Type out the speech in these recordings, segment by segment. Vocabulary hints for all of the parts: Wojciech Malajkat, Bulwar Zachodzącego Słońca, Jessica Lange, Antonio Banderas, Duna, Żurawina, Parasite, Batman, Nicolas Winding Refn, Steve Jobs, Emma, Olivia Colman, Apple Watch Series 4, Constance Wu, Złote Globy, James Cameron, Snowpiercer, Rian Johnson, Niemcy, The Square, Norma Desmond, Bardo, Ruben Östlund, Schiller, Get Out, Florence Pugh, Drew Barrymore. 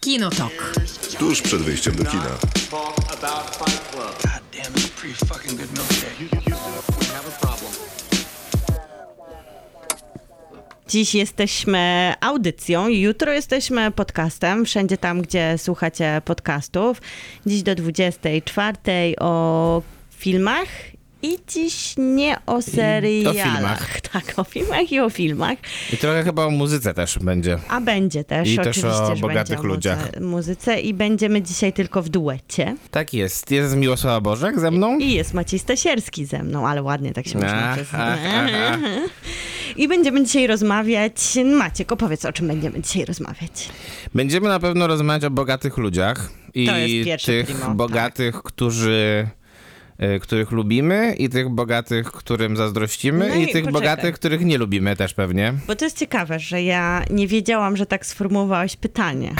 KinoTok. Tuż przed wyjściem do kina. Dziś jesteśmy audycją, jutro jesteśmy podcastem, wszędzie tam, gdzie słuchacie podcastów. Dziś do 24 o filmach i dziś nie o serialach. O filmach. Tak, o filmach i o filmach. I trochę chyba o muzyce też będzie. A będzie też, i oczywiście. I też o bogatych ludziach. Muzyce i będziemy dzisiaj tylko w duecie. Tak jest. Jest Miłosława Bożek ze mną. I jest Maciej Stasierski ze mną, ale ładnie tak się można przez... I będziemy dzisiaj rozmawiać. Maciek, opowiedz, o czym będziemy dzisiaj rozmawiać. Będziemy na pewno rozmawiać o bogatych ludziach. I tych primo, bogatych, tak. których lubimy i tych bogatych, którym zazdrościmy no i tych bogatych, których nie lubimy też pewnie. Bo to jest ciekawe, że ja nie wiedziałam, że tak sformułowałeś pytanie.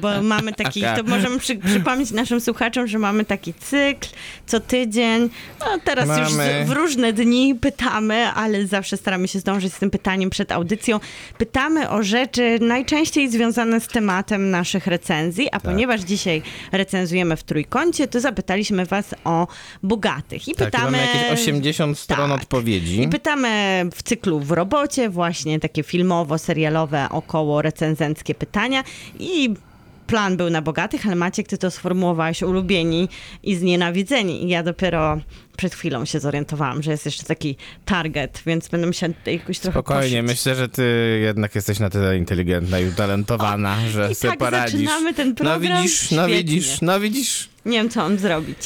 Bo mamy taki, to możemy przypomnieć naszym słuchaczom, że mamy taki cykl co tydzień. No teraz już w różne dni pytamy, ale zawsze staramy się zdążyć z tym pytaniem przed audycją. Pytamy o rzeczy najczęściej związane z tematem naszych recenzji, a ponieważ dzisiaj recenzujemy w trójkącie, to zapytaliśmy was o bogatych. I pytamy... mamy jakieś 80 stron odpowiedzi. I pytamy w cyklu w robocie właśnie takie filmowo-serialowe, około recenzenckie pytania i plan był na bogatych, ale Maciek, ty to sformułowałeś ulubieni i znienawidzeni. I ja dopiero przed chwilą się zorientowałam, że jest jeszcze taki target, więc będę musiała tutaj jakoś trochę Spokojnie, myślę, że ty jednak jesteś na tyle inteligentna i utalentowana, że sobie poradzisz. Zaczynamy ten program. No widzisz. Nie wiem, co mam zrobić.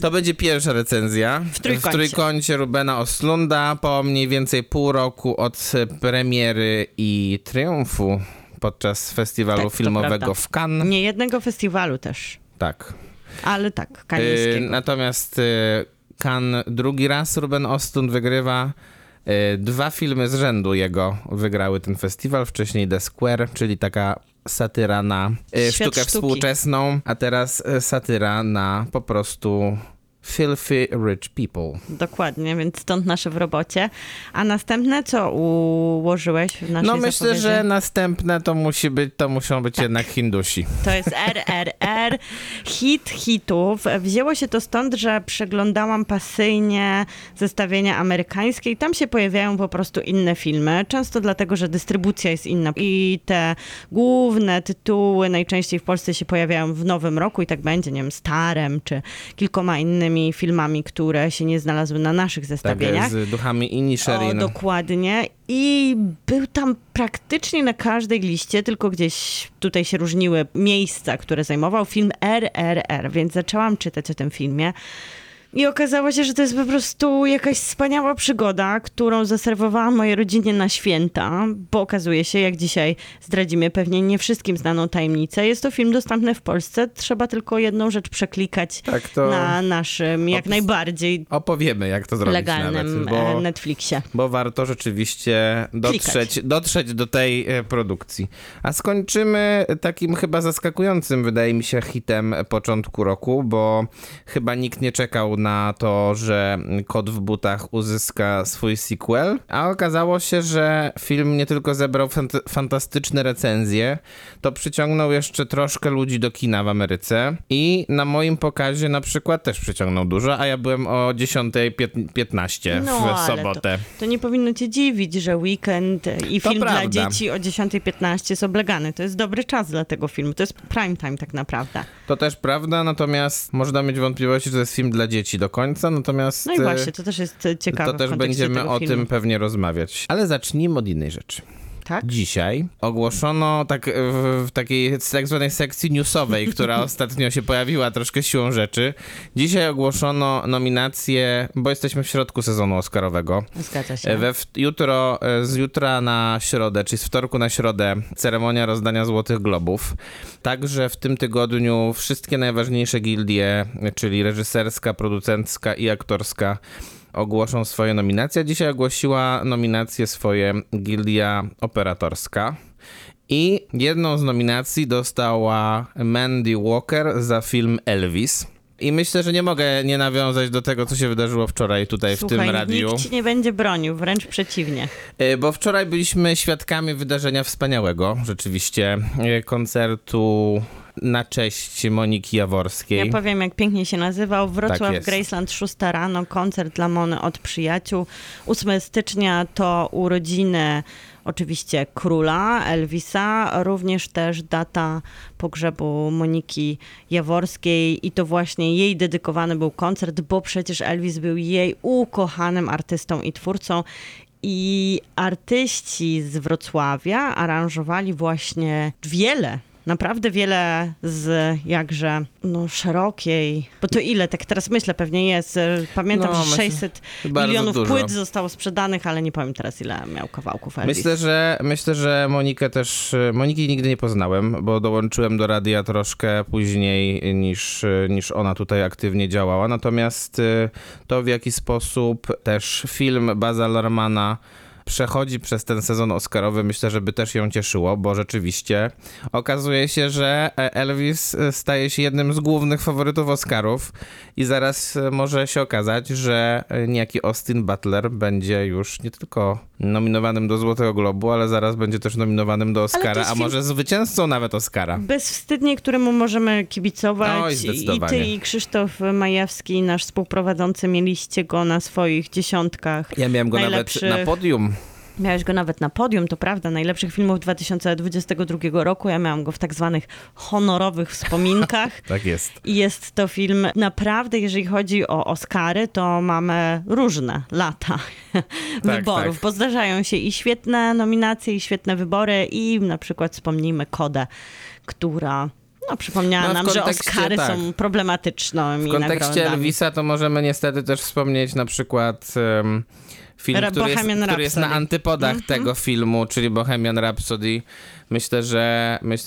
To będzie pierwsza recenzja w trójkącie Rubena Östlunda po mniej więcej pół roku od premiery i triumfu. Podczas festiwalu filmowego w Cannes. Nie jednego festiwalu też. Tak. Ale tak, kanińskiego. Natomiast Cannes drugi raz Ruben Östlund wygrywa. Dwa filmy z rzędu jego wygrały ten festiwal. Wcześniej The Square, czyli taka satyra na sztukę współczesną, a teraz satyra na po prostu... Filthy Rich People. Dokładnie, więc stąd nasze w robocie. A następne, co ułożyłeś w naszej zapowiedzi? No myślę, że następne to muszą być jednak Hindusi. To jest RRR, hit hitów. Wzięło się to stąd, że przeglądałam pasyjnie zestawienia amerykańskie i tam się pojawiają po prostu inne filmy. Często dlatego, że dystrybucja jest inna. I te główne tytuły najczęściej w Polsce się pojawiają w nowym roku i tak będzie, nie wiem, starym czy kilkoma innymi filmami, które się nie znalazły na naszych zestawieniach. Tak, z duchami Inni Sherin. Dokładnie. I był tam praktycznie na każdej liście, tylko gdzieś tutaj się różniły miejsca, które zajmował film RRR, więc zaczęłam czytać o tym filmie. I okazało się, że to jest po prostu jakaś wspaniała przygoda, którą zaserwowałam mojej rodzinie na święta, bo okazuje się, jak dzisiaj zdradzimy pewnie nie wszystkim znaną tajemnicę, jest to film dostępny w Polsce, trzeba tylko jedną rzecz przeklikać na naszym jak najbardziej opowiemy, jak to zrobić legalnym nawet, Netflixie. Bo warto rzeczywiście dotrzeć do tej produkcji. A skończymy takim chyba zaskakującym, wydaje mi się, hitem początku roku, bo chyba nikt nie czekał na to, że Kot w Butach uzyska swój sequel, a okazało się, że film nie tylko zebrał fantastyczne recenzje, to przyciągnął jeszcze troszkę ludzi do kina w Ameryce i na moim pokazie na przykład też przyciągnął dużo, a ja byłem o 10:15 w sobotę. Ale to nie powinno cię dziwić, że weekend i film dla dzieci o 10:15 jest oblegany. To jest dobry czas dla tego filmu. To jest prime time tak naprawdę. To też prawda, natomiast można mieć wątpliwości, że to jest film dla dzieci do końca, natomiast... No i właśnie, to też jest ciekawe. To też będziemy o tym pewnie rozmawiać. Ale zacznijmy od innej rzeczy. Tak? Dzisiaj ogłoszono w takiej tak zwanej sekcji newsowej, która ostatnio się pojawiła troszkę siłą rzeczy. Dzisiaj ogłoszono nominacje, bo jesteśmy w środku sezonu oscarowego. Zgadza się. Z jutra na środę, czyli z wtorku na środę, ceremonia rozdania Złotych Globów. Także w tym tygodniu wszystkie najważniejsze gildie, czyli reżyserska, producencka i aktorska, ogłoszą swoje nominacje. Dzisiaj ogłosiła nominacje swoje gildia operatorska. I jedną z nominacji dostała Mandy Walker za film Elvis. I myślę, że nie mogę nie nawiązać do tego, co się wydarzyło wczoraj tutaj w tym radiu. Nikt ci nie będzie bronił, wręcz przeciwnie. Bo wczoraj byliśmy świadkami wydarzenia wspaniałego, rzeczywiście, koncertu na cześć Moniki Jaworskiej. Ja powiem, jak pięknie się nazywał. Wrocław, tak, Graceland, 6 rano, koncert dla Mony od przyjaciół. 8 stycznia to urodziny oczywiście króla Elvisa, również też data pogrzebu Moniki Jaworskiej i to właśnie jej dedykowany był koncert, bo przecież Elvis był jej ukochanym artystą i twórcą. I artyści z Wrocławia aranżowali właśnie naprawdę wiele z jakże szerokiej, bo to ile, tak teraz myślę, pewnie jest, pamiętam, że 600 milionów płyt zostało sprzedanych, ale nie powiem teraz, ile miał kawałków Elvis. Myślę, że Moniki nigdy nie poznałem, bo dołączyłem do radia troszkę później niż ona tutaj aktywnie działała, natomiast to, w jaki sposób też film Baza Luhrmanna przechodzi przez ten sezon oscarowy, myślę, żeby też ją cieszyło, bo rzeczywiście okazuje się, że Elvis staje się jednym z głównych faworytów Oscarów i zaraz może się okazać, że niejaki Austin Butler będzie już nie tylko nominowanym do Złotego Globu, ale zaraz będzie też nominowanym do Oscara, a może zwycięzcą nawet Oscara. Bezwstydnie, któremu możemy kibicować. Oj, zdecydowanie. I ty, i Krzysztof Majewski, nasz współprowadzący, mieliście go na swoich dziesiątkach. Ja miałem go nawet na podium. Miałeś go nawet na podium, to prawda, najlepszych filmów 2022 roku. Ja miałam go w tak zwanych honorowych wspominkach. Tak jest. I jest to film, naprawdę, jeżeli chodzi o Oscary, to mamy różne lata wyborów, tak. Bo zdarzają się i świetne nominacje, i świetne wybory, i na przykład wspomnijmy Kodę, która... przypomniała nam, że Oscary są problematycznymi nagrodami. W kontekście Elvisa to możemy niestety też wspomnieć na przykład film, który jest na antypodach tego filmu, czyli Bohemian Rhapsody. Myślę,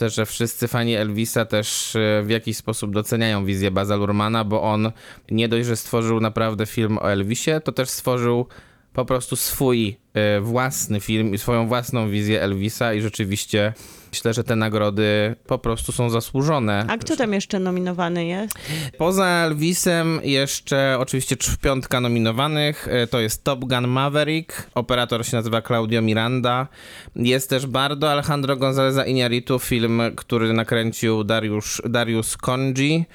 że wszyscy fani Elvisa też w jakiś sposób doceniają wizję Baza Luhrmanna, bo on nie dość, że stworzył naprawdę film o Elvisie, to też stworzył po prostu swój własny film i swoją własną wizję Elvisa i rzeczywiście myślę, że te nagrody po prostu są zasłużone. A kto tam jeszcze nominowany jest? Poza Elvisem jeszcze oczywiście 5 nominowanych. To jest Top Gun Maverick. Operator się nazywa Claudio Miranda. Jest też Bardo Alejandro Gonzáleza Iñárritu, film, który nakręcił Darius Konji.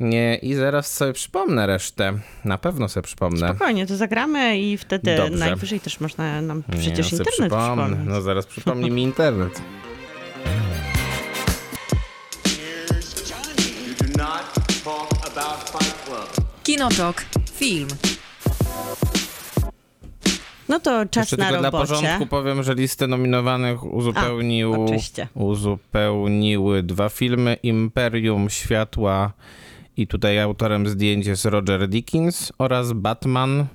Nie, i zaraz sobie przypomnę resztę. Na pewno sobie przypomnę. Spokojnie, to zagramy i wtedy dobrze. Najwyżej też można nam przecież internet przypomnieć. No zaraz przypomnij mi internet. KinoTok. Film. No to czas jeszcze na robocie. Dla porządku powiem, że listę nominowanych uzupełniły 2 filmy. Imperium Światła i tutaj autorem zdjęć jest Roger Deakins oraz Batman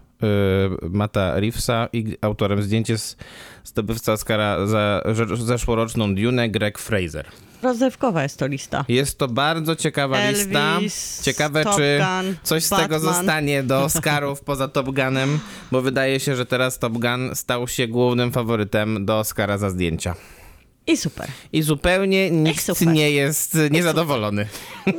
Matta Reevesa i autorem zdjęć jest zdobywca Oscara za zeszłoroczną Dunę Greg Fraser. Rozrywkowa jest to lista. Jest to bardzo ciekawa Elvis, lista. Ciekawe, Top czy Gun, coś Batman. Z tego zostanie do Oscarów poza Top Gunem, bo wydaje się, że teraz Top Gun stał się głównym faworytem do Oscara za zdjęcia. I super. I zupełnie nikt nie jest niezadowolony.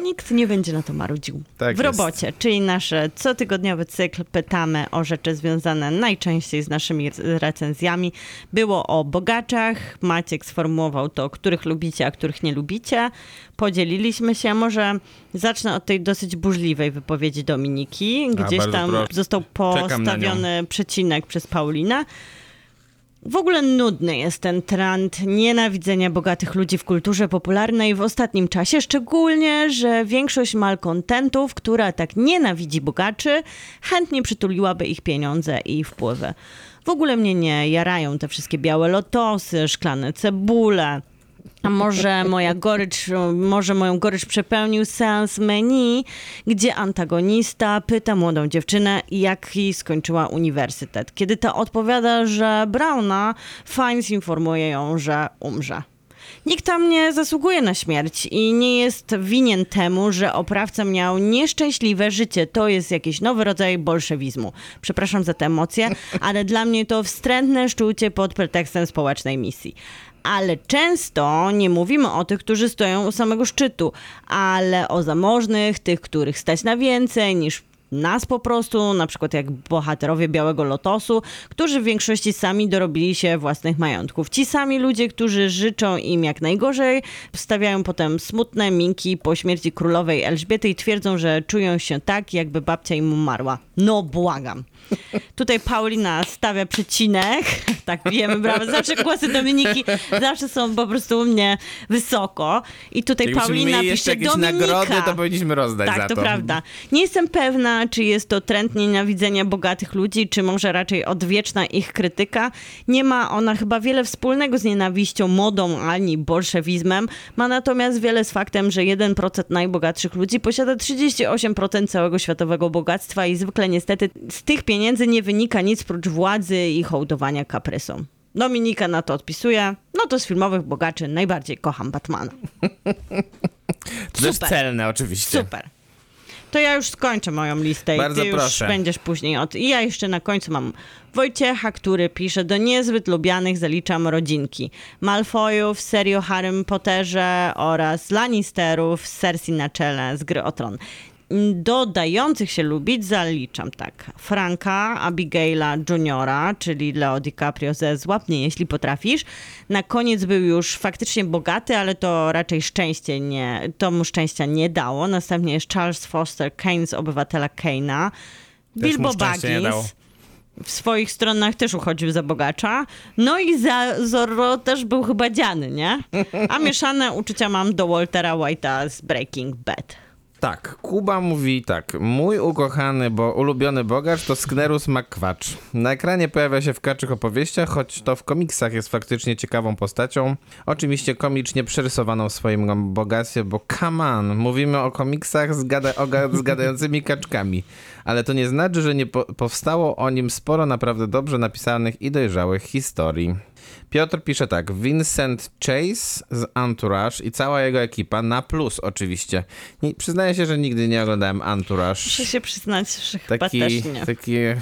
Nikt nie będzie na to marudził. Tak w robocie, czyli nasz cotygodniowy cykl, pytamy o rzeczy związane najczęściej z naszymi recenzjami. Było o bogaczach, Maciek sformułował to, których lubicie, a których nie lubicie. Podzieliliśmy się, może zacznę od tej dosyć burzliwej wypowiedzi Dominiki. Gdzieś tam został postawiony przecinek przez Paulinę. W ogóle nudny jest ten trend nienawidzenia bogatych ludzi w kulturze popularnej w ostatnim czasie, szczególnie, że większość malkontentów, która tak nienawidzi bogaczy, chętnie przytuliłaby ich pieniądze i wpływy. W ogóle mnie nie jarają te wszystkie białe lotosy, szklane cebule. A może moją gorycz przepełnił seans menu, gdzie antagonista pyta młodą dziewczynę, jaki skończyła uniwersytet. Kiedy ta odpowiada, że Brauna, Fiennes informuje ją, że umrze. nikt tam nie zasługuje na śmierć i nie jest winien temu, że oprawca miał nieszczęśliwe życie. To jest jakiś nowy rodzaj bolszewizmu. Przepraszam za te emocje, ale dla mnie to wstrętne szczucie pod pretekstem społecznej misji. Ale często nie mówimy o tych, którzy stoją u samego szczytu, ale o zamożnych, tych, których stać na więcej niż nas po prostu, na przykład jak bohaterowie Białego Lotosu, którzy w większości sami dorobili się własnych majątków. Ci sami ludzie, którzy życzą im jak najgorzej, stawiają potem smutne minki po śmierci królowej Elżbiety i twierdzą, że czują się tak, jakby babcia im umarła. No błagam. Tutaj Paulina stawia przecinek. Tak, wiemy, brawo. Zawsze głosy Dominiki zawsze są po prostu u mnie wysoko. I tutaj jakbyśmy Paulina pisze Dominika. Nagrody, to powinniśmy rozdać tak, za to. Tak, to prawda. Nie jestem pewna, czy jest to trend nienawidzenia bogatych ludzi, czy może raczej odwieczna ich krytyka. Nie ma ona chyba wiele wspólnego z nienawiścią, modą ani bolszewizmem. Ma natomiast wiele z faktem, że 1% najbogatszych ludzi posiada 38% całego światowego bogactwa i zwykle niestety z tych pieniędzy nie wynika nic prócz władzy i hołdowania kaprysom. Dominika na to odpisuje. No to z filmowych bogaczy najbardziej kocham Batmana. To też celne oczywiście. Super. To ja już skończę moją listę i ty już będziesz później. I ja jeszcze na końcu mam Wojciecha, który pisze: do niezbyt lubianych zaliczam rodzinki Malfoyów, serii o Harrym Potterze oraz Lannisterów z Cersei na czele z Gry o Tron. Do dających się lubić zaliczam tak Franka, Abigaila Juniora, czyli Leo DiCaprio ze Złap mnie, jeśli potrafisz. Na koniec był już faktycznie bogaty, ale to raczej szczęście nie, to mu szczęścia nie dało. Następnie jest Charles Foster Kane z Obywatela Kane'a. Bilbo Baggins w swoich stronach też uchodził za bogacza. No i za Zorro też był chyba dziany, nie? A mieszane uczucia mam do Waltera White'a z Breaking Bad. Tak, Kuba mówi tak. Mój ukochany, bo ulubiony bogacz to Sknerus McQuatch. Na ekranie pojawia się w kaczych opowieściach, choć to w komiksach jest faktycznie ciekawą postacią. Oczywiście komicznie przerysowaną w swoim bogactwie, bo come on, mówimy o komiksach z gadającymi kaczkami. Ale to nie znaczy, że nie powstało o nim sporo naprawdę dobrze napisanych i dojrzałych historii. Piotr pisze tak, Vincent Chase z Entourage i cała jego ekipa, na plus oczywiście. Przyznaję się, że nigdy nie oglądałem Entourage. Muszę się przyznać, że chyba też nie.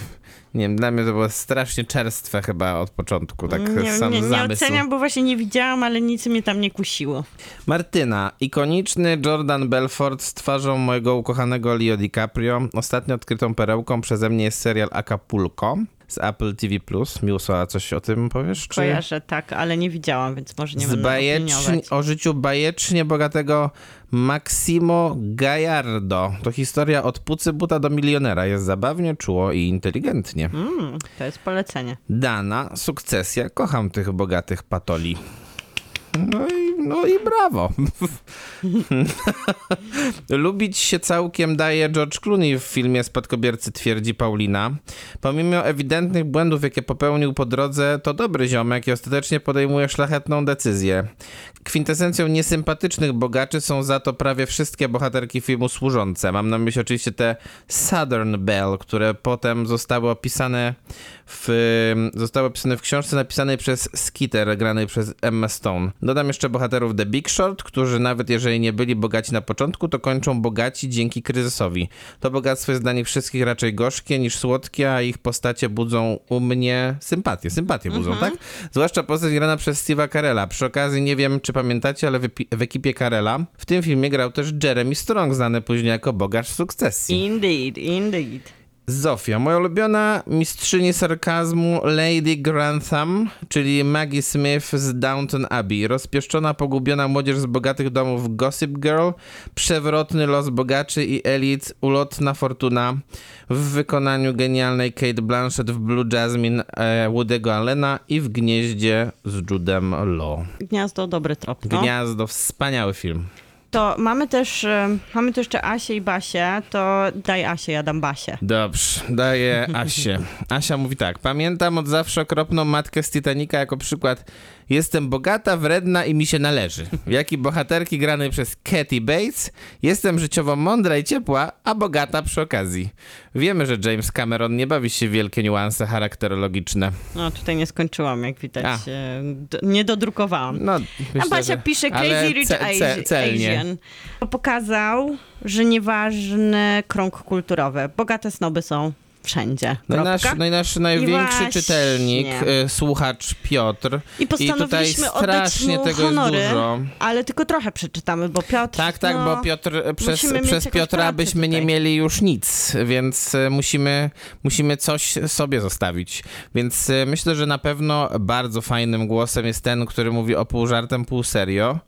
Nie wiem, dla mnie to było strasznie czerstwe chyba od początku, tak sam zamysł. Nie oceniam, bo właśnie nie widziałam, ale nic mnie tam nie kusiło. Martyna. Ikoniczny Jordan Belfort z twarzą mojego ukochanego Leo DiCaprio. Ostatnio odkrytą perełką przeze mnie jest serial Acapulco z Apple TV+. Miłosława, coś o tym powiesz? Kojarzę, tak, ale nie widziałam, więc może nie będę opiniować. O życiu bajecznie bogatego Maximo Gallardo. To historia od pucy buta do milionera. Jest zabawnie, czuło i inteligentnie. To jest polecenie. Dana, Sukcesja. Kocham tych bogatych patoli. No i brawo. Lubić się całkiem daje George Clooney w filmie Spadkobiercy, twierdzi Paulina. Pomimo ewidentnych błędów, jakie popełnił po drodze, to dobry ziomek i ostatecznie podejmuje szlachetną decyzję. Kwintesencją niesympatycznych bogaczy są za to prawie wszystkie bohaterki filmu Służące. Mam na myśli oczywiście te Southern Belle, które potem zostały opisane w książce napisanej przez Skeeter, granej przez Emma Stone. Dodam jeszcze bohaterów The Big Short, którzy nawet jeżeli nie byli bogaci na początku, to kończą bogaci dzięki kryzysowi. To bogactwo jest dla nich wszystkich raczej gorzkie niż słodkie, a ich postacie budzą u mnie sympatię. Sympatię budzą, tak? Zwłaszcza postać grana przez Steve'a Carella. Przy okazji nie wiem, czy pamiętacie, ale w ekipie Carella w tym filmie grał też Jeremy Strong, znany później jako bogacz Sukcesji. Indeed. Zofia, moja ulubiona mistrzyni sarkazmu Lady Grantham, czyli Maggie Smith z Downton Abbey. Rozpieszczona, pogubiona młodzież z bogatych domów Gossip Girl, przewrotny los bogaczy i elit, ulotna fortuna w wykonaniu genialnej Cate Blanchett w Blue Jasmine Woody'ego Allena i w Gnieździe z Judem Law. Gniazdo, dobry trop. No? Gniazdo, wspaniały film. To mamy tu jeszcze Asię i Basię, to daj Asię, ja dam Basię. Dobrze, daję Asię. Asia mówi tak, pamiętam od zawsze okropną matkę z Titanica jako przykład Jestem bogata, wredna i mi się należy. Jak i bohaterki granej przez Kathy Bates. Jestem życiowo mądra i ciepła, a bogata przy okazji. Wiemy, że James Cameron nie bawi się w wielkie niuanse charakterologiczne. No tutaj nie skończyłam, jak widać. Nie dodrukowałam. No, a Basia pisze Crazy Rich Asian. Pokazał, że nieważny krąg kulturowy. Bogate snoby są wszędzie. Nasz największy czytelnik, słuchacz Piotr. I postanowiliśmy oddać mu honory, ale tylko trochę przeczytamy, bo Piotr... Tak, bo Piotr, przez Piotra byśmy tutaj nie mieli już nic, więc musimy coś sobie zostawić. Więc myślę, że na pewno bardzo fajnym głosem jest ten, który mówi o pół żartem, pół serio.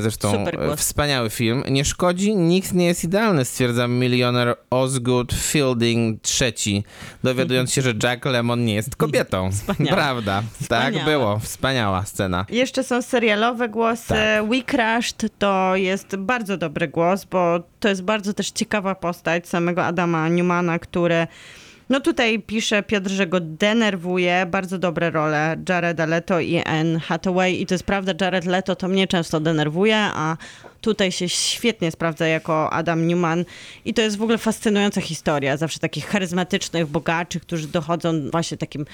Zresztą wspaniały film. Nie szkodzi, nikt nie jest idealny, stwierdza milioner Osgood Fielding III, dowiadując się, że Jack Lemmon nie jest kobietą. Wspaniała. Prawda, tak było. Wspaniała scena. Jeszcze są serialowe głosy. Tak. We Crushed to jest bardzo dobry głos, bo to jest bardzo też ciekawa postać samego Adama Newmana, który... No tutaj pisze Piotr, że go denerwuje. Bardzo dobre role Jareda Leto i Anne Hathaway. I to jest prawda, Jared Leto to mnie często denerwuje, a tutaj się świetnie sprawdza jako Adam Newman. I to jest w ogóle fascynująca historia. Zawsze takich charyzmatycznych bogaczy, którzy dochodzą właśnie takim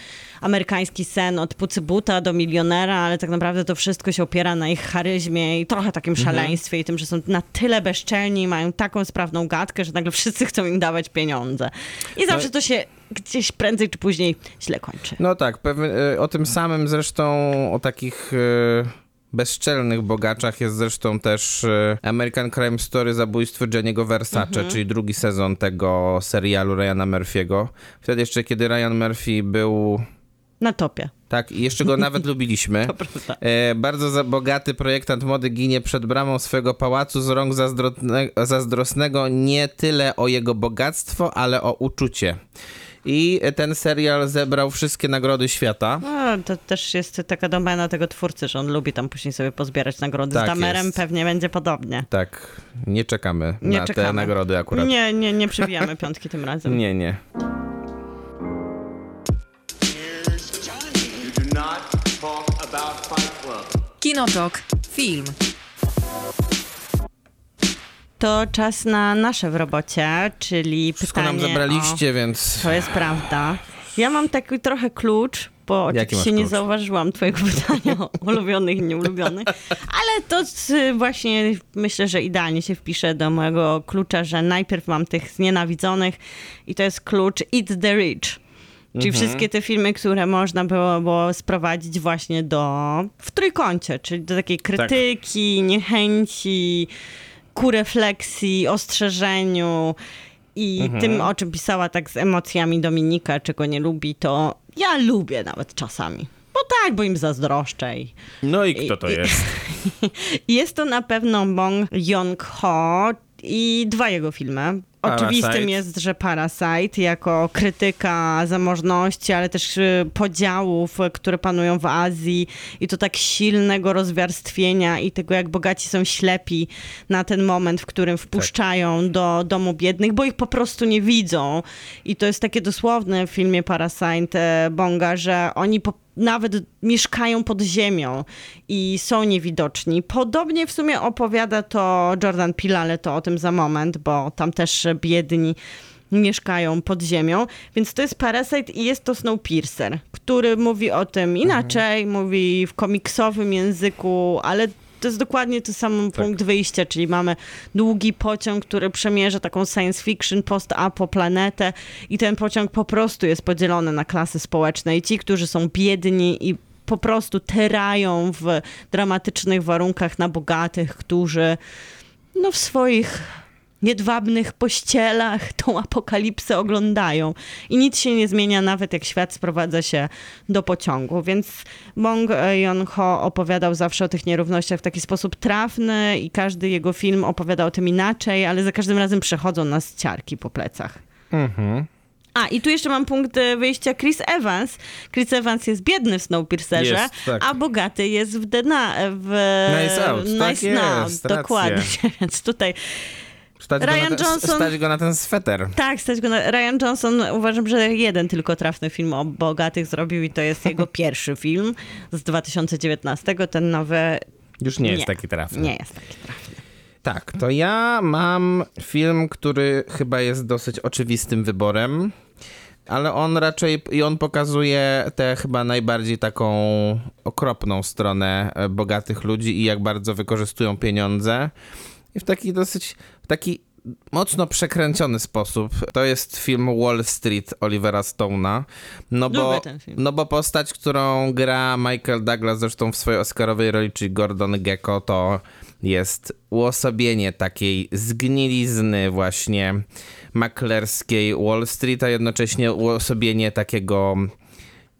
amerykański sen od pucybuta do milionera, ale tak naprawdę to wszystko się opiera na ich charyzmie i trochę takim szaleństwie i tym, że są na tyle bezczelni i mają taką sprawną gadkę, że nagle wszyscy chcą im dawać pieniądze. I zawsze to się gdzieś prędzej czy później źle kończy. No tak, o tym samym zresztą, o takich... bezczelnych bogaczach jest zresztą też American Crime Story, zabójstwo Gianniego Versace, czyli drugi sezon tego serialu Ryana Murphy'ego. Wtedy jeszcze, kiedy Ryan Murphy był... na topie. Tak, i jeszcze go nawet lubiliśmy. Bardzo bogaty projektant mody ginie przed bramą swojego pałacu z rąk zazdrosnego nie tyle o jego bogactwo, ale o uczucie. I ten serial zebrał wszystkie nagrody świata. No, to też jest taka domena tego twórcy, że on lubi tam później sobie pozbierać nagrody. Tak, z Damerem jest. Pewnie będzie podobnie. Tak, nie czekamy te nagrody akurat. Nie przybijamy piątki tym razem. Nie. KinoTok Film. To czas na nasze w robocie, czyli wszystko pytanie nam zabraliście, więc... To jest prawda. Ja mam taki trochę klucz, bo oczywiście nie zauważyłam twojego pytania o ulubionych i nieulubionych, ale to właśnie myślę, że idealnie się wpisze do mojego klucza, że najpierw mam tych znienawidzonych i to jest klucz Eat the Rich. Czyli wszystkie te filmy, które można było sprowadzić właśnie w trójkącie, czyli do takiej krytyki, niechęci, ku refleksji, ostrzeżeniu i tym, o czym pisała tak z emocjami Dominika, czego nie lubi, to ja lubię nawet czasami. Bo tak, bo im zazdroszczę. No i kto to jest? Jest to na pewno Bong Joon-ho i dwa jego filmy. Oczywistym jest, że Parasite jako krytyka zamożności, ale też podziałów, które panują w Azji i to tak silnego rozwarstwienia i tego, jak bogaci są ślepi na ten moment, w którym wpuszczają do domu biednych, bo ich po prostu nie widzą. I to jest takie dosłowne w filmie Parasite Bonga, że oni nawet mieszkają pod ziemią i są niewidoczni. Podobnie w sumie opowiada to Jordan Peele, ale to o tym za moment, bo tam też biedni mieszkają pod ziemią. Więc to jest Parasite i jest to Snowpiercer, który mówi o tym inaczej, mówi w komiksowym języku, ale to jest dokładnie ten sam punkt wyjścia, czyli mamy długi pociąg, który przemierza taką science fiction, post-apo planetę i ten pociąg po prostu jest podzielony na klasy społeczne i ci, którzy są biedni i po prostu terają w dramatycznych warunkach na bogatych, którzy w swoich niedbawnych pościelach tą apokalipsę oglądają. I nic się nie zmienia, nawet jak świat sprowadza się do pociągu. Więc Bong Joon-ho opowiadał zawsze o tych nierównościach w taki sposób trafny i każdy jego film opowiada o tym inaczej, ale za każdym razem przechodzą nas ciarki po plecach. I tu jeszcze mam punkt wyjścia Chris Evans. Chris Evans jest biedny w Snowpiercerze, a bogaty jest w Knives Out. Dokładnie. Więc tutaj Stać go na ten sweter. Tak, stać go na... Rian Johnson, uważam, że jeden tylko trafny film o bogatych zrobił i to jest jego pierwszy film z 2019. Ten nowy... Już nie jest taki trafny. Nie jest taki trafny. Tak, to ja mam film, który chyba jest dosyć oczywistym wyborem, ale on raczej... I on pokazuje tę chyba najbardziej taką okropną stronę bogatych ludzi i jak bardzo wykorzystują pieniądze. I w taki dosyć... taki mocno przekręcony sposób. To jest film Wall Street Olivera Stone'a. No bo postać, którą gra Michael Douglas zresztą w swojej oscarowej roli, czyli Gordon Gekko, to jest uosobienie takiej zgnilizny właśnie maklerskiej Wall Street, a jednocześnie uosobienie takiego...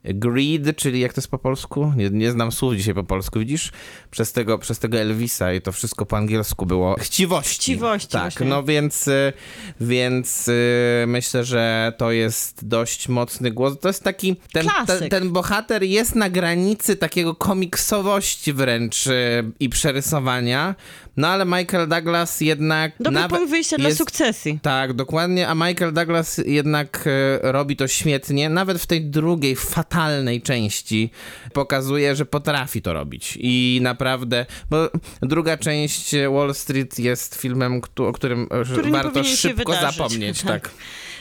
greed, czyli jak to jest po polsku? Nie znam słów dzisiaj po polsku, widzisz? Przez tego Elvisa i to wszystko po angielsku było. Chciwości. Tak, właśnie. No więc myślę, że to jest dość mocny głos. To jest taki... Ten bohater jest na granicy takiego komiksowości wręcz i przerysowania, no ale Michael Douglas jednak... Dobry punkt wyjścia dla sukcesji. Tak, dokładnie, a Michael Douglas jednak robi to świetnie, nawet w tej drugiej fatalnej części pokazuje, że potrafi to robić i naprawdę, bo druga część Wall Street jest filmem, o którym warto szybko zapomnieć. Tak.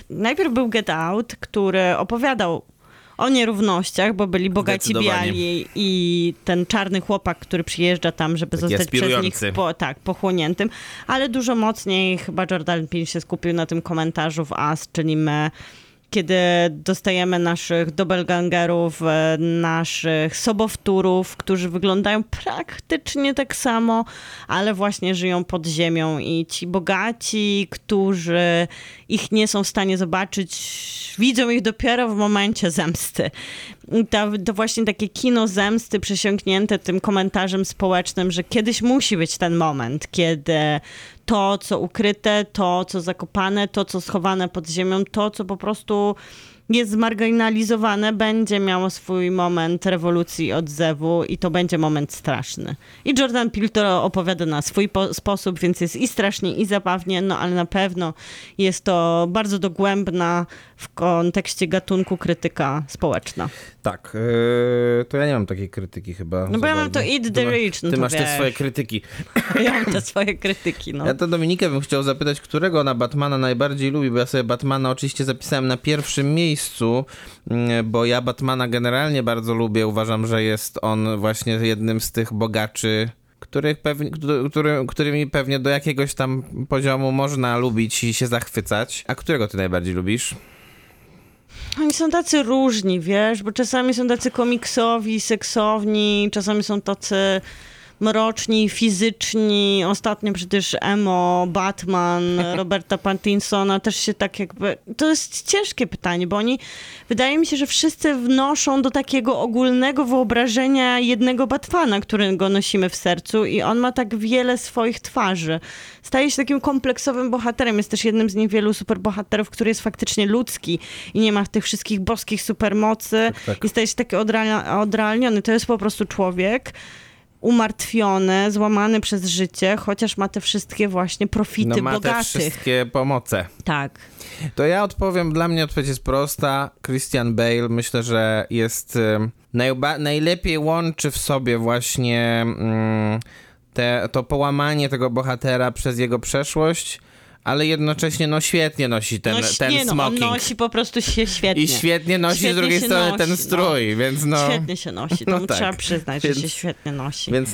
Najpierw był Get Out, który opowiadał o nierównościach, bo byli bogaci biali i ten czarny chłopak, który przyjeżdża tam, żeby taki zostać przez nich pochłoniętym, ale dużo mocniej chyba Jordan Peele się skupił na tym komentarzu w Us, czyli my, kiedy dostajemy naszych doppelgangerów, naszych sobowtórów, którzy wyglądają praktycznie tak samo, ale właśnie żyją pod ziemią i ci bogaci, którzy ich nie są w stanie zobaczyć, widzą ich dopiero w momencie zemsty. To właśnie takie kino zemsty przesiąknięte tym komentarzem społecznym, że kiedyś musi być ten moment, kiedy to, co ukryte, to, co zakopane, to, co schowane pod ziemią, to, co po prostu jest zmarginalizowane, będzie miało swój moment rewolucji i odzewu i to będzie moment straszny. I Jordan Peele to opowiada na swój sposób, więc jest i strasznie, i zabawnie, no ale na pewno jest to bardzo dogłębna w kontekście gatunku krytyka społeczna. Tak, to ja nie mam takiej krytyki chyba. No bo ja mam to Eat the Rich. No ty masz te swoje krytyki. Ja mam te swoje krytyki, no. Ja to Dominikę bym chciał zapytać, którego ona Batmana najbardziej lubi, bo ja sobie Batmana oczywiście zapisałem na pierwszym miejscu, bo ja Batmana generalnie bardzo lubię. Uważam, że jest on właśnie jednym z tych bogaczy, którymi pewnie do jakiegoś tam poziomu można lubić i się zachwycać. A którego ty najbardziej lubisz? Oni są tacy różni, wiesz, bo czasami są tacy komiksowi, seksowni, czasami są tacy mroczni, fizyczni. Ostatnio przecież Emo, Batman, Roberta Pattinsona też się tak jakby... To jest ciężkie pytanie, bo oni... Wydaje mi się, że wszyscy wnoszą do takiego ogólnego wyobrażenia jednego Batmana, którego nosimy w sercu i on ma tak wiele swoich twarzy. Staje się takim kompleksowym bohaterem. Jest też jednym z niewielu superbohaterów, który jest faktycznie ludzki i nie ma tych wszystkich boskich supermocy. Tak. I staje się taki odrealniony. To jest po prostu człowiek umartwiony, złamany przez życie, chociaż ma te wszystkie właśnie profity bogatych. Te wszystkie pomoce. Tak. To ja odpowiem, dla mnie odpowiedź jest prosta. Christian Bale, myślę, że jest najlepiej łączy w sobie właśnie to połamanie tego bohatera przez jego przeszłość, ale jednocześnie świetnie nosi ten smoking. On nosi po prostu się świetnie. I świetnie nosi świetnie z drugiej strony ten strój, więc Świetnie się nosi, to tak. Trzeba przyznać, że się świetnie nosi. Więc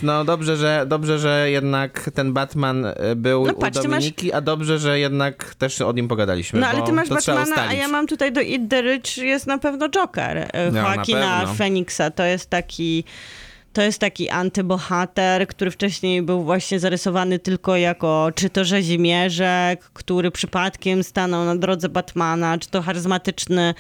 dobrze, że jednak ten Batman był u Dominiki, a dobrze, że jednak też o nim pogadaliśmy. No ale ty masz Batmana, a ja mam tutaj do Eat the Rich jest na pewno Joker. Joaquina Phoenixa, to jest taki antybohater, który wcześniej był właśnie zarysowany tylko jako czy to rzezimierzek, który przypadkiem stanął na drodze Batmana, czy to charyzmatyczny,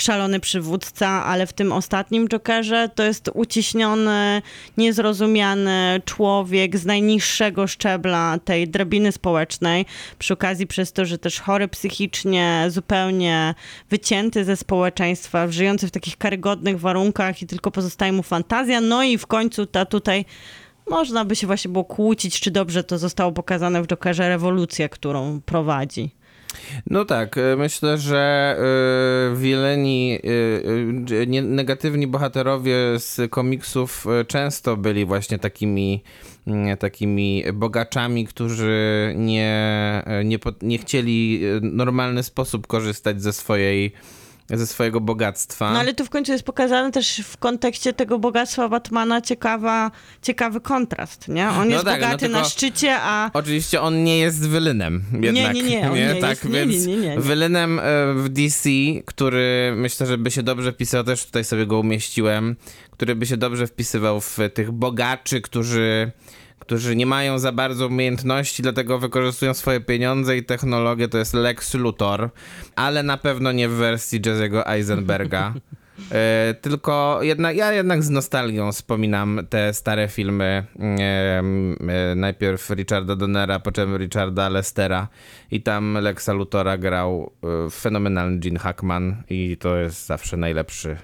szalony przywódca, ale w tym ostatnim Jokerze to jest uciśniony, niezrozumiany człowiek z najniższego szczebla tej drabiny społecznej. Przy okazji przez to, że też chory psychicznie, zupełnie wycięty ze społeczeństwa, żyjący w takich karygodnych warunkach i tylko pozostaje mu fantazja. No i w końcu ta tutaj Można by się właśnie było kłócić, czy dobrze to zostało pokazane w Jokerze, rewolucję, którą prowadzi. No tak, myślę, że wieleni negatywni bohaterowie z komiksów często byli właśnie takimi bogaczami, którzy nie chcieli w normalny sposób korzystać ze swojego bogactwa. No ale tu w końcu jest pokazany też w kontekście tego bogactwa Batmana ciekawy kontrast, nie? On jest bogaty na szczycie, a... Oczywiście on nie jest wylynem jednak. Nie, wylynem w DC, który myślę, że by się dobrze pisał, też tutaj sobie go umieściłem, który by się dobrze wpisywał w tych bogaczy, którzy nie mają za bardzo umiejętności, dlatego wykorzystują swoje pieniądze i technologię, to jest Lex Luthor, ale na pewno nie w wersji Jessego Eisenberga. Tylko ja jednak z nostalgią wspominam te stare filmy, najpierw Richarda Donnera, potem Richarda Lestera i tam Lexa Luthora grał fenomenalny Gene Hackman i to jest zawsze najlepszy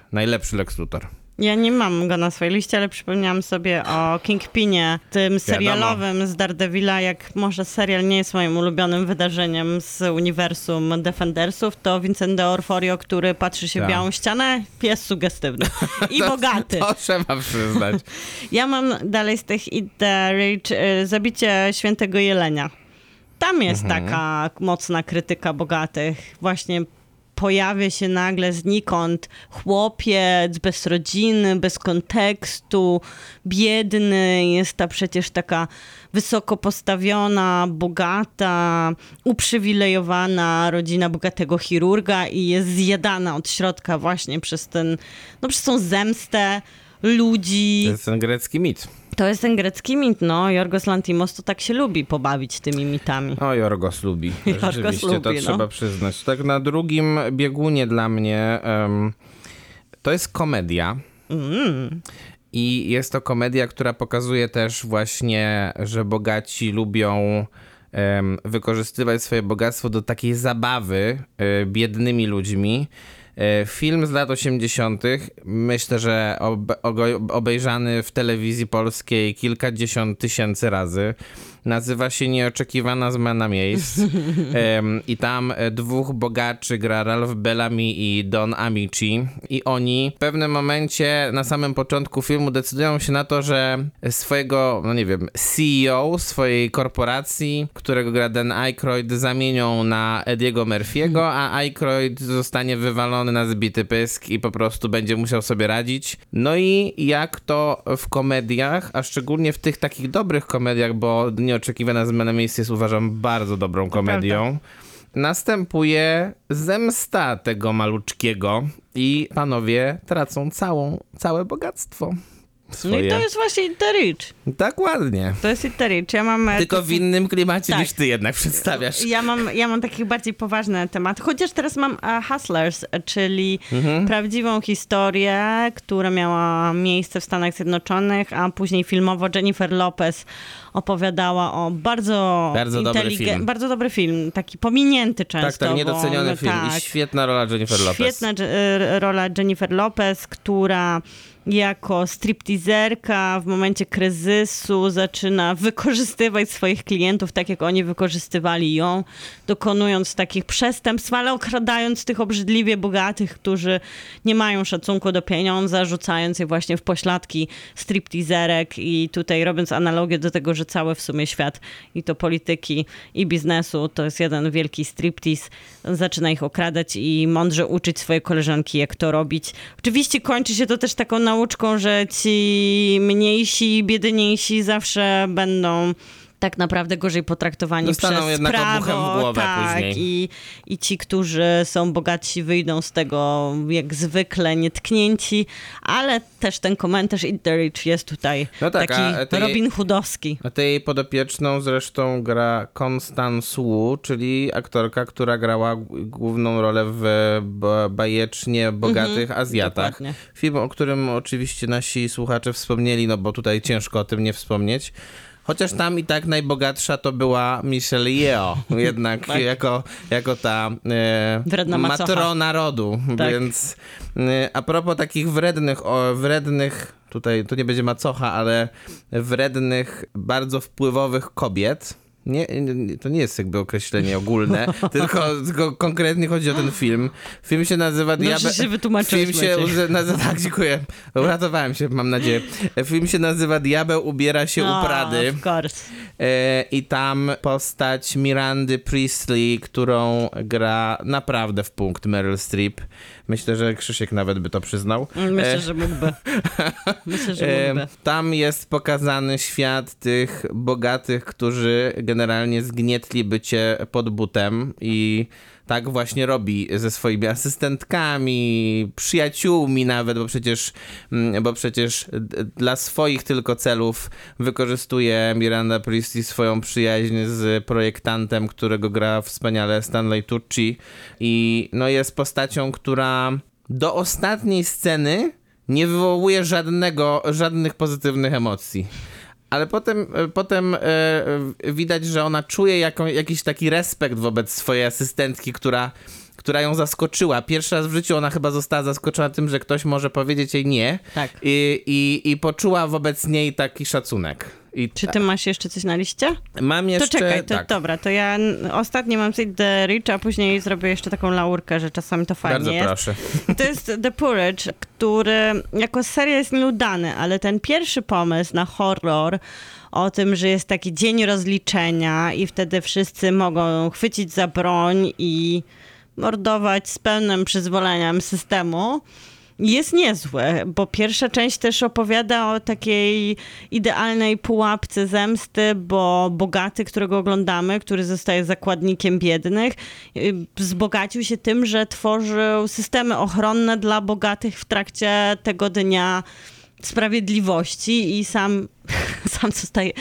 Lex Luthor. Ja nie mam go na swojej liście, ale przypomniałam sobie o Kingpinie, tym serialowym z Daredevila. Jak może serial nie jest moim ulubionym wydarzeniem z uniwersum Defendersów, to Vincent D'Onofrio, który patrzy się w białą ścianę, jest sugestywny i bogaty. To trzeba przyznać. Ja mam dalej z tych Eat the Rich Zabicie Świętego Jelenia. Tam jest taka mocna krytyka bogatych. Właśnie pojawia się nagle znikąd chłopiec, bez rodziny, bez kontekstu, biedny. Jest ta przecież taka wysoko postawiona, bogata, uprzywilejowana rodzina bogatego chirurga i jest zjadana od środka właśnie przez tą zemstę ludzi. To jest ten grecki mit. Jorgos Lanthimos to tak się lubi pobawić tymi mitami. O, Jorgos lubi. Rzeczywiście, to trzeba przyznać. Tak na drugim biegunie dla mnie to jest komedia. I jest to komedia, która pokazuje też właśnie, że bogaci lubią wykorzystywać swoje bogactwo do takiej zabawy biednymi ludźmi. Film z lat 80. Myślę, że obejrzany w telewizji polskiej kilkadziesiąt tysięcy razy. Nazywa się Nieoczekiwana zmiana miejsc. I tam dwóch bogaczy gra Ralph Bellamy i Don Amici. I oni w pewnym momencie na samym początku filmu decydują się na to, że swojego, CEO swojej korporacji, którego gra Dan Aykroyd, zamienią na Ediego Murphy'ego, a Aykroyd zostanie wywalony na zbity pysk i po prostu będzie musiał sobie radzić. No i jak to w komediach, a szczególnie w tych takich dobrych komediach, bo Nieoczekiwana zmiana miejsc jest, uważam, bardzo dobrą komedią. Następuje zemsta tego maluczkiego i panowie tracą całe bogactwo swoje. No i to jest właśnie Eat the Rich. Dokładnie. To jest Eat the Rich. Ja mam tylko w innym klimacie niż ty jednak przedstawiasz. Ja mam takich bardziej poważne tematy, chociaż teraz mam Hustlers, czyli prawdziwą historię, która miała miejsce w Stanach Zjednoczonych, a później filmowo Jennifer Lopez opowiadała o bardzo dobry film, taki pominięty często. Tak, niedoceniony film i świetna rola Jennifer Lopez. Która jako striptizerka w momencie kryzysu zaczyna wykorzystywać swoich klientów tak, jak oni wykorzystywali ją, dokonując takich przestępstw, ale okradając tych obrzydliwie bogatych, którzy nie mają szacunku do pieniądza, rzucając je właśnie w pośladki striptizerek i tutaj robiąc analogię do tego, że cały w sumie świat i to polityki i biznesu to jest jeden wielki striptiz. Zaczyna ich okradać i mądrze uczyć swoje koleżanki, jak to robić. Oczywiście kończy się to też taką nauczką, że ci mniejsi, biedniejsi zawsze będą tak naprawdę gorzej potraktowani przez prawo. I ci, którzy są bogatsi, wyjdą z tego jak zwykle nietknięci, ale też ten komentarz Eat the Rich jest tutaj taki Robin Hoodowski. A tej podopieczną zresztą gra Constance Wu, czyli aktorka, która grała główną rolę w bajecznie bogatych Azjatach. Dokładnie. Film, o którym oczywiście nasi słuchacze wspomnieli, no bo tutaj ciężko o tym nie wspomnieć. Chociaż tam i tak najbogatsza to była Michelle Yeoh, jednak tak. jako ta matrona rodu, tak. Więc a propos takich wrednych, tutaj to nie będzie macocha, ale wrednych, bardzo wpływowych kobiet. Nie, to nie jest jakby określenie ogólne, tylko konkretnie chodzi o ten film. Film się nazywa Tak, dziękuję. Uratowałem się, mam nadzieję. Film się nazywa Diabeł ubiera się u Prady. Of course. I tam postać Mirandy Priestley, którą gra naprawdę w punkt Meryl Streep. Myślę, że Krzysiek nawet by to przyznał. Myślę, że mógłby. Tam jest pokazany świat tych bogatych, którzy generalnie zgnietli bycie pod butem i tak właśnie robi ze swoimi asystentkami, przyjaciółmi nawet, bo przecież dla swoich tylko celów wykorzystuje Miranda Priestley swoją przyjaźń z projektantem, którego gra wspaniale Stanley Tucci i no jest postacią, która do ostatniej sceny nie wywołuje żadnych pozytywnych emocji. Ale potem widać, że ona czuje jakiś taki respekt wobec swojej asystentki, która ją zaskoczyła. Pierwszy raz w życiu ona chyba została zaskoczona tym, że ktoś może powiedzieć jej nie. Tak. I poczuła wobec niej taki szacunek. Czy ty masz jeszcze coś na liście? Mam jeszcze... To czekaj, tak. Dobra, to ja ostatnio mam Eat the Rich, a później zrobię jeszcze taką laurkę, że czasami to fajnie jest. Bardzo proszę. To jest The Purge, który jako seria jest nieudany, ale ten pierwszy pomysł na horror o tym, że jest taki dzień rozliczenia i wtedy wszyscy mogą chwycić za broń i mordować z pełnym przyzwoleniem systemu, jest niezły, bo pierwsza część też opowiada o takiej idealnej pułapce zemsty, bo bogaty, którego oglądamy, który zostaje zakładnikiem biednych, wzbogacił się tym, że tworzył systemy ochronne dla bogatych w trakcie tego dnia sprawiedliwości i sam zostaje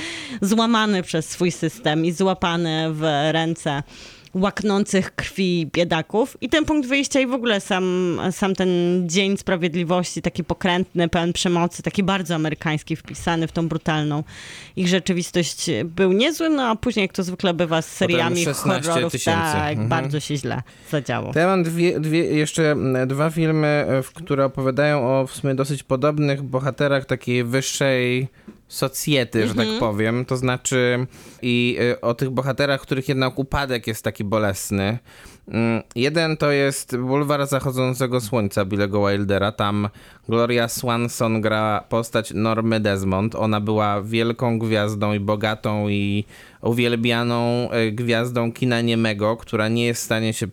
złamany przez swój system i złapany w ręce łaknących krwi biedaków. I ten punkt wyjścia i w ogóle sam ten Dzień Sprawiedliwości, taki pokrętny, pełen przemocy, taki bardzo amerykański, wpisany w tą brutalną ich rzeczywistość, był niezły, no a później, jak to zwykle bywa z seriami horrorów, tak, bardzo się źle zadziało. To ja mam jeszcze dwa filmy, które opowiadają o w sumie dosyć podobnych bohaterach takiej wyższej socjety, że tak powiem, to znaczy o tych bohaterach, których jednak upadek jest taki bolesny. Jeden to jest Bulwar zachodzącego słońca Billego Wildera, tam Gloria Swanson gra postać Normy Desmond, ona była wielką gwiazdą i bogatą i uwielbianą gwiazdą kina niemego, która nie jest w stanie się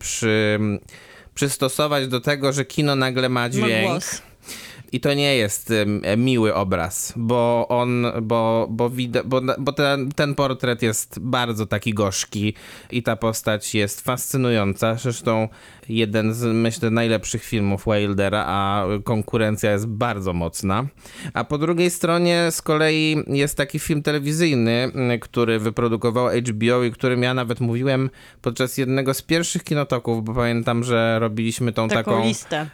przystosować do tego, że kino nagle ma dźwięk. I to nie jest miły obraz, bo ten portret jest bardzo taki gorzki i ta postać jest fascynująca. Zresztą jeden z, myślę, najlepszych filmów Wildera, a konkurencja jest bardzo mocna. A po drugiej stronie z kolei jest taki film telewizyjny, który wyprodukował HBO i którym ja nawet mówiłem podczas jednego z pierwszych Kinotoków, bo pamiętam, że robiliśmy tą taką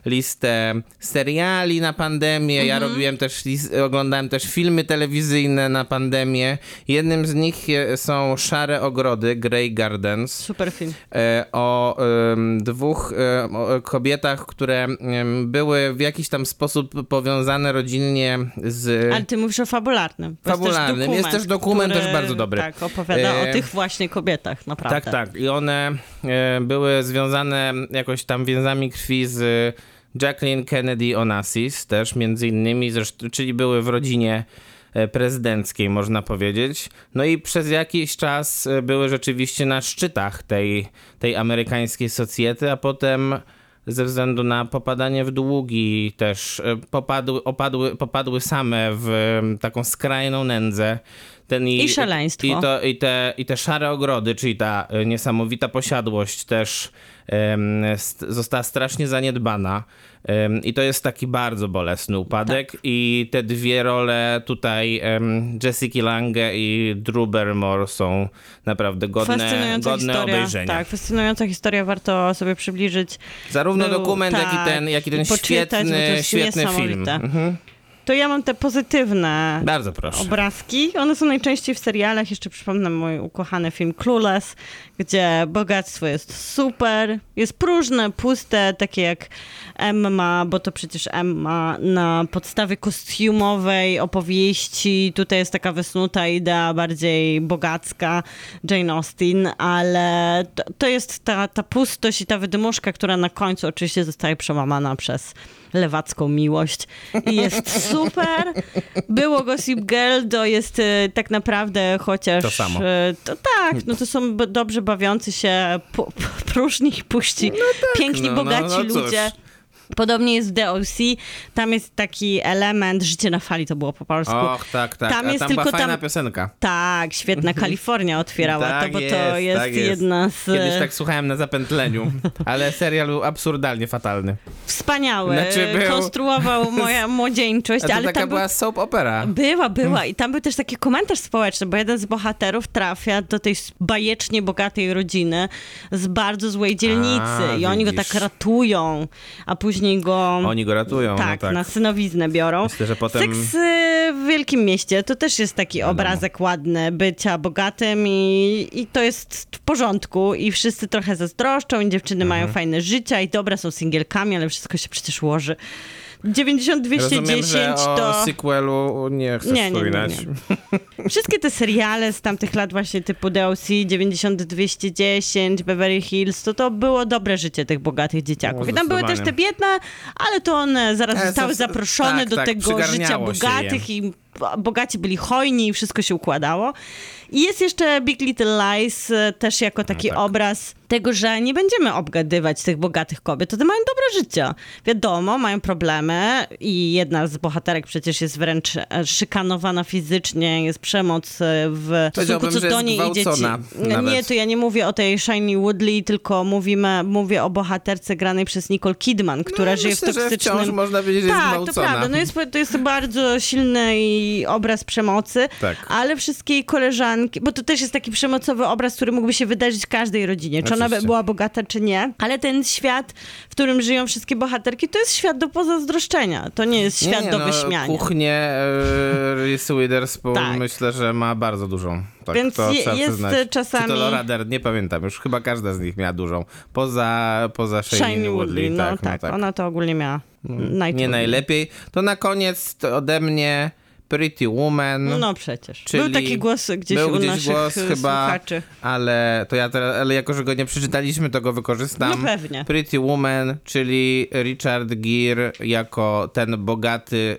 listę seriali na pandemię. Ja robiłem też, oglądałem też filmy telewizyjne na pandemię. Jednym z nich są Szare Ogrody, Grey Gardens. Super film. O dwóch kobietach, które były w jakiś tam sposób powiązane rodzinnie z... Ale ty mówisz o fabularnym. Fabularnym. Jest też dokument, który też bardzo dobry. Tak, opowiada o tych właśnie kobietach, naprawdę. Tak, tak. I one były związane jakoś tam więzami krwi z Jacqueline Kennedy Onassis też między innymi, czyli były w rodzinie prezydenckiej, można powiedzieć. No i przez jakiś czas były rzeczywiście na szczytach tej amerykańskiej socjety, a potem ze względu na popadanie w długi też popadły same w taką skrajną nędzę. I szaleństwo. I te szare ogrody, czyli ta niesamowita posiadłość też została strasznie zaniedbana. I to jest taki bardzo bolesny upadek. Tak. I te dwie role tutaj Jessiki Lange i Drew Barrymore są naprawdę godne obejrzenia. Tak, fascynująca historia, warto sobie przybliżyć. Zarówno dokument, jak i ten świetny film. to ja mam te pozytywne obrazki. One są najczęściej w serialach. Jeszcze przypomnę mój ukochany film Clueless, gdzie bogactwo jest super, jest próżne, puste, takie jak Emma, bo to przecież Emma na podstawie kostiumowej opowieści. Tutaj jest taka wysnuta idea bardziej bogacka Jane Austen, ale to jest ta pustość i ta wydmuszka, która na końcu oczywiście zostaje przełamana przez lewacką miłość i jest super. Było Gossip Girl, to jest tak naprawdę chociaż... To samo. To, tak, no to są dobrze bawiący się próżni i puści, piękni, bogaci ludzie. Podobnie jest w DOC, tam jest taki element, życie na fali to było po polsku. Och, tak, tam jest tylko fajna piosenka. Tak, świetna, Kalifornia otwierała to, bo to jest jedna z... Kiedyś tak słuchałem na zapętleniu, ale serial był absurdalnie fatalny. Wspaniały, konstruował moja młodzieńczość. A to ale taka tam była soap opera. Była i tam był też taki komentarz społeczny, bo jeden z bohaterów trafia do tej bajecznie bogatej rodziny z bardzo złej dzielnicy i oni go tak ratują, a później oni go ratują. Tak, no tak, na synowiznę biorą. Myślę, że potem... Seks w wielkim mieście to też jest taki obrazek ładny, bycia bogatym i to jest w porządku i wszyscy trochę zazdroszczą i dziewczyny mają fajne życia i dobra, są singielkami, ale wszystko się przecież łoży. 90-210 to... o sequelu nie chcę wspominać. Nie. Wszystkie te seriale z tamtych lat właśnie typu DOC, 90-210, Beverly Hills, to było dobre życie tych bogatych dzieciaków. I tam były też te biedne, ale to one zaraz zostały zaproszone do tego życia bogatych i bogaci byli hojni i wszystko się układało. I jest jeszcze Big Little Lies też jako taki obraz tego, że nie będziemy obgadywać tych bogatych kobiet, to one mają dobre życie. Wiadomo, mają problemy i jedna z bohaterek przecież jest wręcz szykanowana fizycznie, jest przemoc w stosunku co do niej i dzieci. Nawet. Nie, to ja nie mówię o tej Shiny Woodley, tylko mówię o bohaterce granej przez Nicole Kidman, która żyje w toksycznym... Wciąż można powiedzieć, że jest gwałcona. Tak, to prawda. To jest bardzo silny i obraz przemocy, ale wszystkie jej koleżanki, bo to też jest taki przemocowy obraz, który mógłby się wydarzyć każdej rodzinie. Czy ona była bogata, czy nie. Ale ten świat, w którym żyją wszystkie bohaterki, to jest świat do pozazdroszczenia. To nie jest świat do wyśmiania. Kuchnię Reese Witherspoon myślę, że ma bardzo dużą. Tak, więc to jest czasami... Czy to Laura Dern? Nie pamiętam. Już chyba każda z nich miała dużą. Poza Shailene Woodley. No tak, ona to ogólnie miała nie najlepiej. To na koniec ode mnie... Pretty Woman. No przecież. Czyli był taki głos gdzieś u naszych słuchaczy. Ale jako, że go nie przeczytaliśmy, to go wykorzystam. No pewnie. Pretty Woman, czyli Richard Gere jako ten bogaty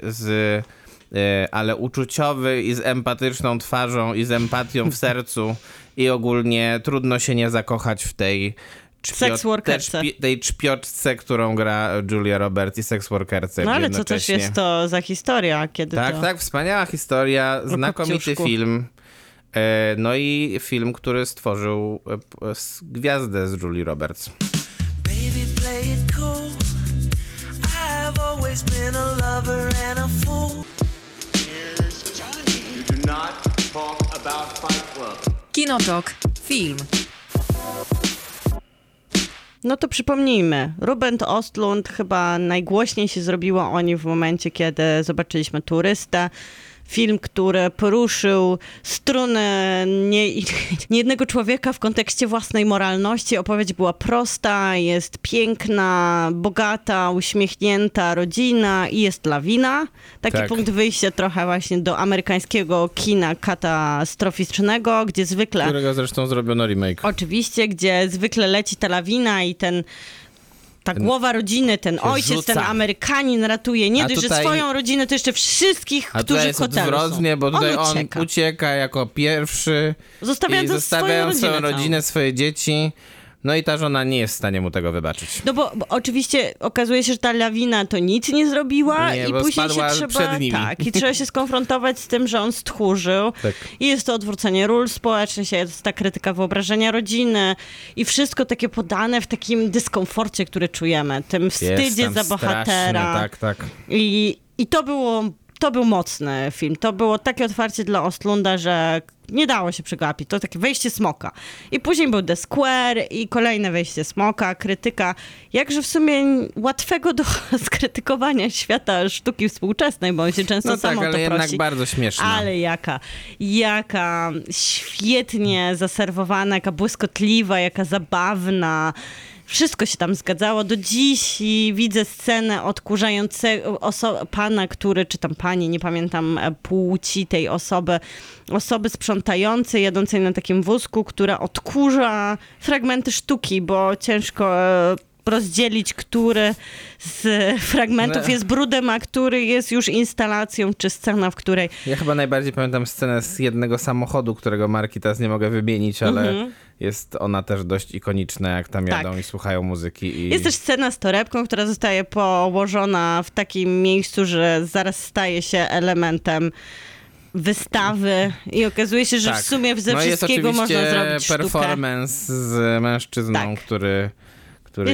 ale uczuciowy i z empatyczną twarzą i z empatią w sercu i ogólnie trudno się nie zakochać w tej czpioczce, którą gra Julia Roberts i seksworkerce. No ale co też jest to za historia? Wspaniała historia, znakomity film. No i film, który stworzył gwiazdę z Julii Roberts. Baby, play it cool. I've always been a lover and a fool. You do not talk about Fight Club. KinoTok. Film. No to przypomnijmy, Ruben Östlund, chyba najgłośniej się zrobiło o nim w momencie, kiedy zobaczyliśmy Turystę. Film, który poruszył strunę niejednego człowieka w kontekście własnej moralności. Opowieść była prosta, jest piękna, bogata, uśmiechnięta rodzina i jest lawina. Taki punkt wyjścia trochę właśnie do amerykańskiego kina katastrofistycznego, gdzie zwykle... Którego zresztą zrobiono remake. Oczywiście, gdzie zwykle leci ta lawina i ta głowa rodziny, ten ojciec, ten Amerykanin ratuje nie dość, że swoją rodzinę, to jeszcze wszystkich, którzy w hotelu są. Bo tutaj on ucieka jako pierwszy, zostawiając swoją rodzinę, swoje dzieci. No i ta żona nie jest w stanie mu tego wybaczyć. No bo oczywiście okazuje się, że ta lawina to nic nie zrobiła i później się trzeba się skonfrontować z tym, że on stchórzył. Tak. I jest to odwrócenie ról społecznych, jest ta krytyka wyobrażenia rodziny i wszystko takie podane w takim dyskomforcie, który czujemy, tym wstydzie za bohatera. Tak. I to był mocny film. To było takie otwarcie dla Östlunda, że nie dało się przegapić, to takie wejście smoka. I później był The Square i kolejne wejście smoka, krytyka, jakże w sumie łatwego do skrytykowania świata sztuki współczesnej, bo on się często sam o to prosi. No tak, ale jednak bardzo śmieszna. Ale jaka świetnie zaserwowana, jaka błyskotliwa, jaka zabawna. Wszystko się tam zgadzało. Do dziś widzę scenę odkurzającego pana, który, czy tam pani, nie pamiętam płci tej osoby sprzątającej, jadącej na takim wózku, która odkurza fragmenty sztuki, bo ciężko rozdzielić, który z fragmentów jest brudem, a który jest już instalacją, czy scena, w której... Ja chyba najbardziej pamiętam scenę z jednego samochodu, którego marki teraz nie mogę wymienić, ale jest ona też dość ikoniczna, jak tam jadą i słuchają muzyki. I... Jest też scena z torebką, która zostaje położona w takim miejscu, że zaraz staje się elementem wystawy i okazuje się, że w sumie ze wszystkiego można zrobić sztukę. Performance z mężczyzną, który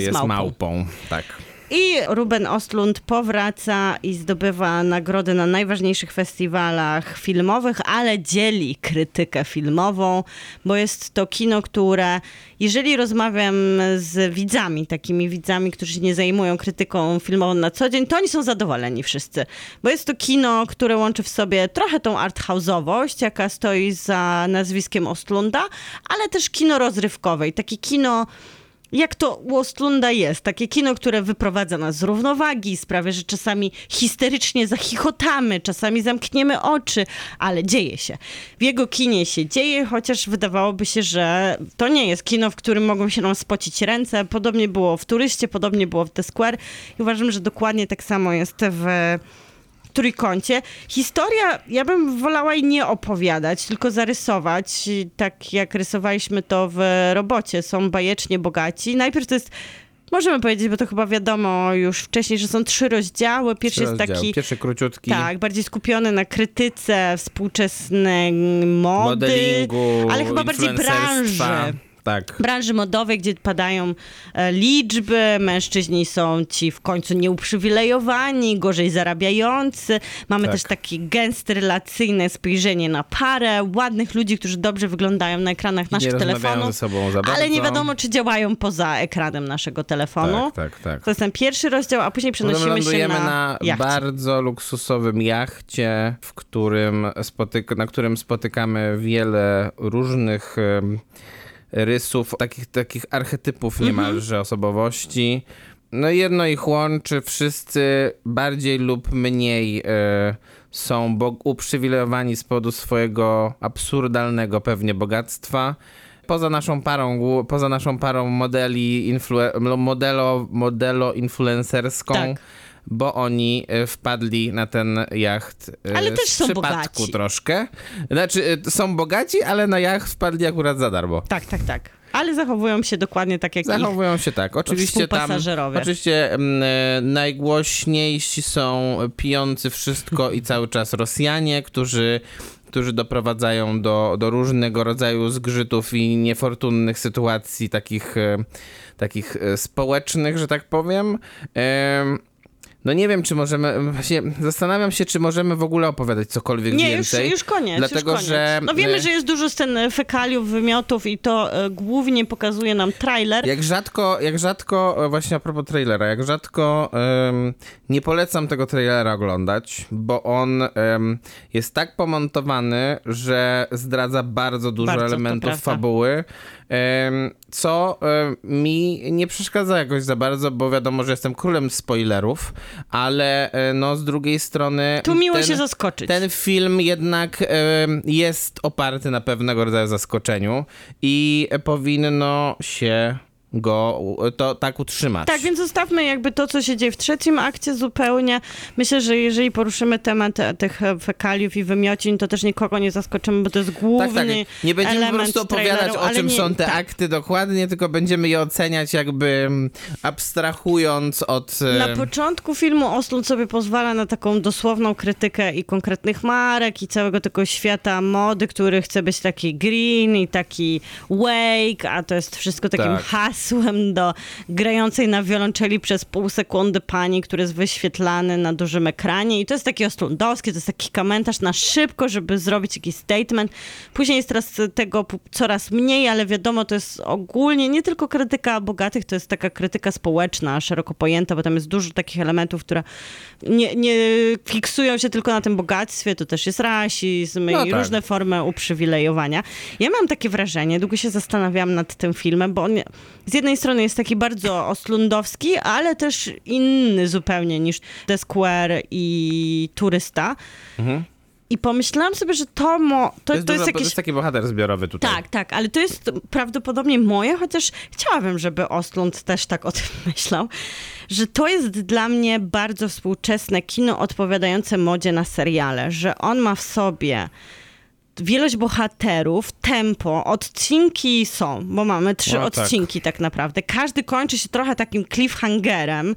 jest małpą. Tak. I Ruben Östlund powraca i zdobywa nagrody na najważniejszych festiwalach filmowych, ale dzieli krytykę filmową, bo jest to kino, które, jeżeli rozmawiam z widzami, takimi widzami, którzy się nie zajmują krytyką filmową na co dzień, to oni są zadowoleni wszyscy, bo jest to kino, które łączy w sobie trochę tą arthouse'owość, jaka stoi za nazwiskiem Östlunda, ale też kino rozrywkowe i takie kino... Jak to u Östlunda jest. Takie kino, które wyprowadza nas z równowagi, sprawia, że czasami histerycznie zachichotamy, czasami zamkniemy oczy, ale dzieje się. W jego kinie się dzieje, chociaż wydawałoby się, że to nie jest kino, w którym mogą się nam spocić ręce. Podobnie było w Turyście, podobnie było w The Square i uważam, że dokładnie tak samo jest w Trójkącie. Historia, ja bym wolała jej nie opowiadać, tylko zarysować, tak jak rysowaliśmy to w Robocie. Są bajecznie bogaci. Najpierw to jest, możemy powiedzieć, bo to chyba wiadomo już wcześniej, że są trzy rozdziały. Pierwszy króciutki. Tak, bardziej skupiony na krytyce współczesnej mody, modelingu, ale chyba bardziej branży. Tak. Branży modowej, gdzie padają liczby, mężczyźni są ci w końcu nieuprzywilejowani, gorzej zarabiający. Mamy też takie gęste, relacyjne spojrzenie na parę, ładnych ludzi, którzy dobrze wyglądają na ekranach naszych telefonów, ze sobą za bardzo, ale nie wiadomo, czy działają poza ekranem naszego telefonu. Tak. To jest ten pierwszy rozdział, a później przenosimy się na bardzo luksusowym jachcie, w którym na którym spotykamy wiele różnych... rysów, takich archetypów niemalże osobowości. No jedno ich łączy, wszyscy bardziej lub mniej są uprzywilejowani z powodu swojego absurdalnego pewnie bogactwa. Poza naszą parą modeli, modelo-influencerską, bo oni wpadli na ten jacht z przypadku troszkę. Znaczy są bogaci, ale na jacht wpadli akurat za darmo. Tak. Ale zachowują się dokładnie tak jak Zachowują się tak. Oczywiście tam najgłośniejsi są pijący wszystko i cały czas Rosjanie, którzy doprowadzają do różnego rodzaju zgrzytów i niefortunnych sytuacji takich społecznych, że tak powiem. No nie wiem, czy możemy... Właśnie zastanawiam się, czy możemy w ogóle opowiadać cokolwiek więcej. Nie, już koniec. Dlatego, już koniec. Że... No wiemy, że jest dużo scen fekaliów, wymiotów i to głównie pokazuje nam trailer. Jak rzadko właśnie a propos trailera, nie polecam tego trailera oglądać, bo on jest tak pomontowany, że zdradza bardzo dużo elementów fabuły, co mi nie przeszkadza jakoś za bardzo, bo wiadomo, że jestem królem spoilerów, ale no z drugiej strony... Tu miło się zaskoczyć. Ten film jednak jest oparty na pewnego rodzaju zaskoczeniu i powinno się go to tak utrzymać. Tak, więc zostawmy jakby to, co się dzieje w trzecim akcie zupełnie. Myślę, że jeżeli poruszymy temat tych fekaliów i wymiocin, to też nikogo nie zaskoczymy, bo to jest główny element. Nie będziemy po prostu opowiadać, o czym są te akty dokładnie, tylko będziemy je oceniać jakby abstrahując od... Na początku filmu Östlund sobie pozwala na taką dosłowną krytykę i konkretnych marek i całego tego świata mody, który chce być taki green i taki wake, a to jest wszystko takim hasłem pomysłem do grającej na wiolonczeli przez pół sekundy pani, który jest wyświetlany na dużym ekranie i to jest taki ostrundowski, to jest taki komentarz na szybko, żeby zrobić jakiś statement. Później jest teraz tego coraz mniej, ale wiadomo, to jest ogólnie nie tylko krytyka bogatych, to jest taka krytyka społeczna, szeroko pojęta, bo tam jest dużo takich elementów, które nie fiksują się tylko na tym bogactwie, to też jest rasizm i różne formy uprzywilejowania. Ja mam takie wrażenie, długo się zastanawiałam nad tym filmem, bo on z jednej strony jest taki bardzo oslundowski, ale też inny zupełnie niż The Square i Turysta. Mhm. I pomyślałam sobie, że to jest taki bohater zbiorowy tutaj. Tak, ale to jest prawdopodobnie moje, chociaż chciałabym, żeby Östlund też tak o tym myślał, że to jest dla mnie bardzo współczesne kino odpowiadające modzie na seriale, że on ma w sobie wielość bohaterów, tempo, odcinki są, bo mamy 3 odcinki tak naprawdę. Każdy kończy się trochę takim cliffhangerem,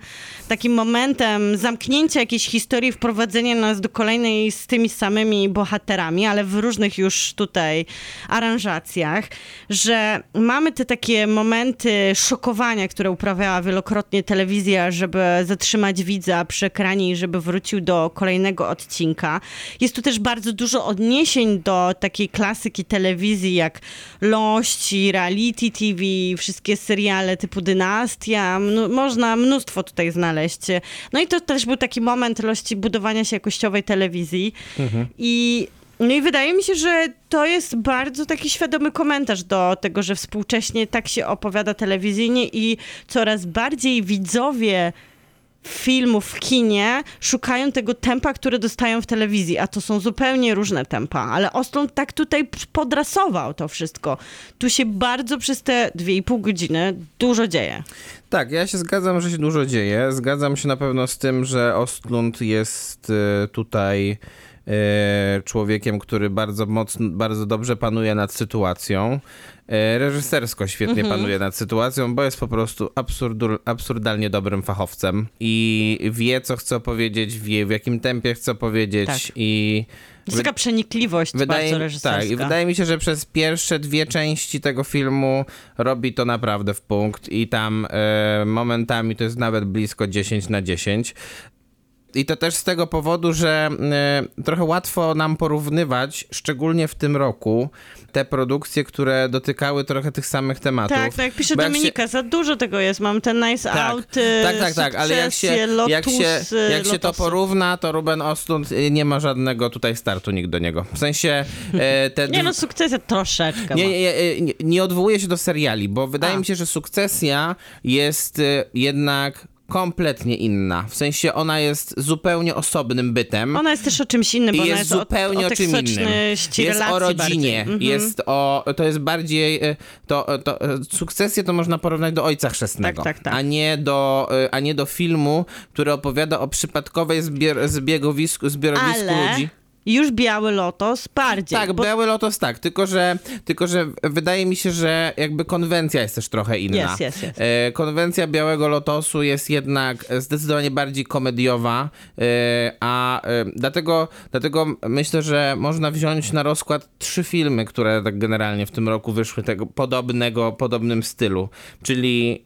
takim momentem zamknięcia jakiejś historii, wprowadzenia nas do kolejnej z tymi samymi bohaterami, ale w różnych już tutaj aranżacjach, że mamy te takie momenty szokowania, które uprawiała wielokrotnie telewizja, żeby zatrzymać widza przy ekranie i żeby wrócił do kolejnego odcinka. Jest tu też bardzo dużo odniesień do takiej klasyki telewizji jak Lości, Reality TV, wszystkie seriale typu Dynastia, można mnóstwo tutaj znaleźć. No i to też był taki moment Lości, budowania się jakościowej telewizji. Mhm. I wydaje mi się, że to jest bardzo taki świadomy komentarz do tego, że współcześnie tak się opowiada telewizyjnie i coraz bardziej widzowie filmów w kinie szukają tego tempa, które dostają w telewizji, a to są zupełnie różne tempa, ale Östlund tak tutaj podrasował to wszystko. Tu się bardzo przez te 2,5 godziny dużo dzieje. Tak, ja się zgadzam, że się dużo dzieje. Zgadzam się na pewno z tym, że Östlund jest tutaj człowiekiem, który bardzo mocno, bardzo dobrze panuje nad sytuacją. Reżysersko świetnie panuje nad sytuacją, bo jest po prostu absurdalnie dobrym fachowcem i wie, co chce powiedzieć, wie, w jakim tempie chce powiedzieć. Tak. I jest taka przenikliwość bardzo reżyserska. Tak, i wydaje mi się, że przez pierwsze 2 części tego filmu robi to naprawdę w punkt i tam momentami to jest nawet blisko 10/10. I to też z tego powodu, że trochę łatwo nam porównywać, szczególnie w tym roku, te produkcje, które dotykały trochę tych samych tematów. Tak, tak jak pisze Dominika, za dużo tego jest. Mam ten Knives Out, tak, ale jak się to porówna, to Ruben Östlund nie ma żadnego tutaj startu nikt do niego. W sensie... Sukcesja troszeczkę. Nie odwołuje się do seriali, bo wydaje mi się, że Sukcesja jest jednak... kompletnie inna. W sensie ona jest zupełnie osobnym bytem. Ona jest też o czymś innym, bo jest zupełnie o czym innym. Jest o rodzinie. Jest o... To jest bardziej... Sukcesję to można porównać do Ojca Chrzestnego. Tak. A nie do filmu, który opowiada o przypadkowej zbiegowisku ludzi. Już Biały Lotos bardziej. Tak, Biały Lotos tak, tylko że wydaje mi się, że jakby konwencja jest też trochę inna. Yes. Konwencja Białego Lotosu jest jednak zdecydowanie bardziej komediowa, dlatego myślę, że można wziąć na rozkład 3 filmy, które tak generalnie w tym roku wyszły tego podobnym stylu, czyli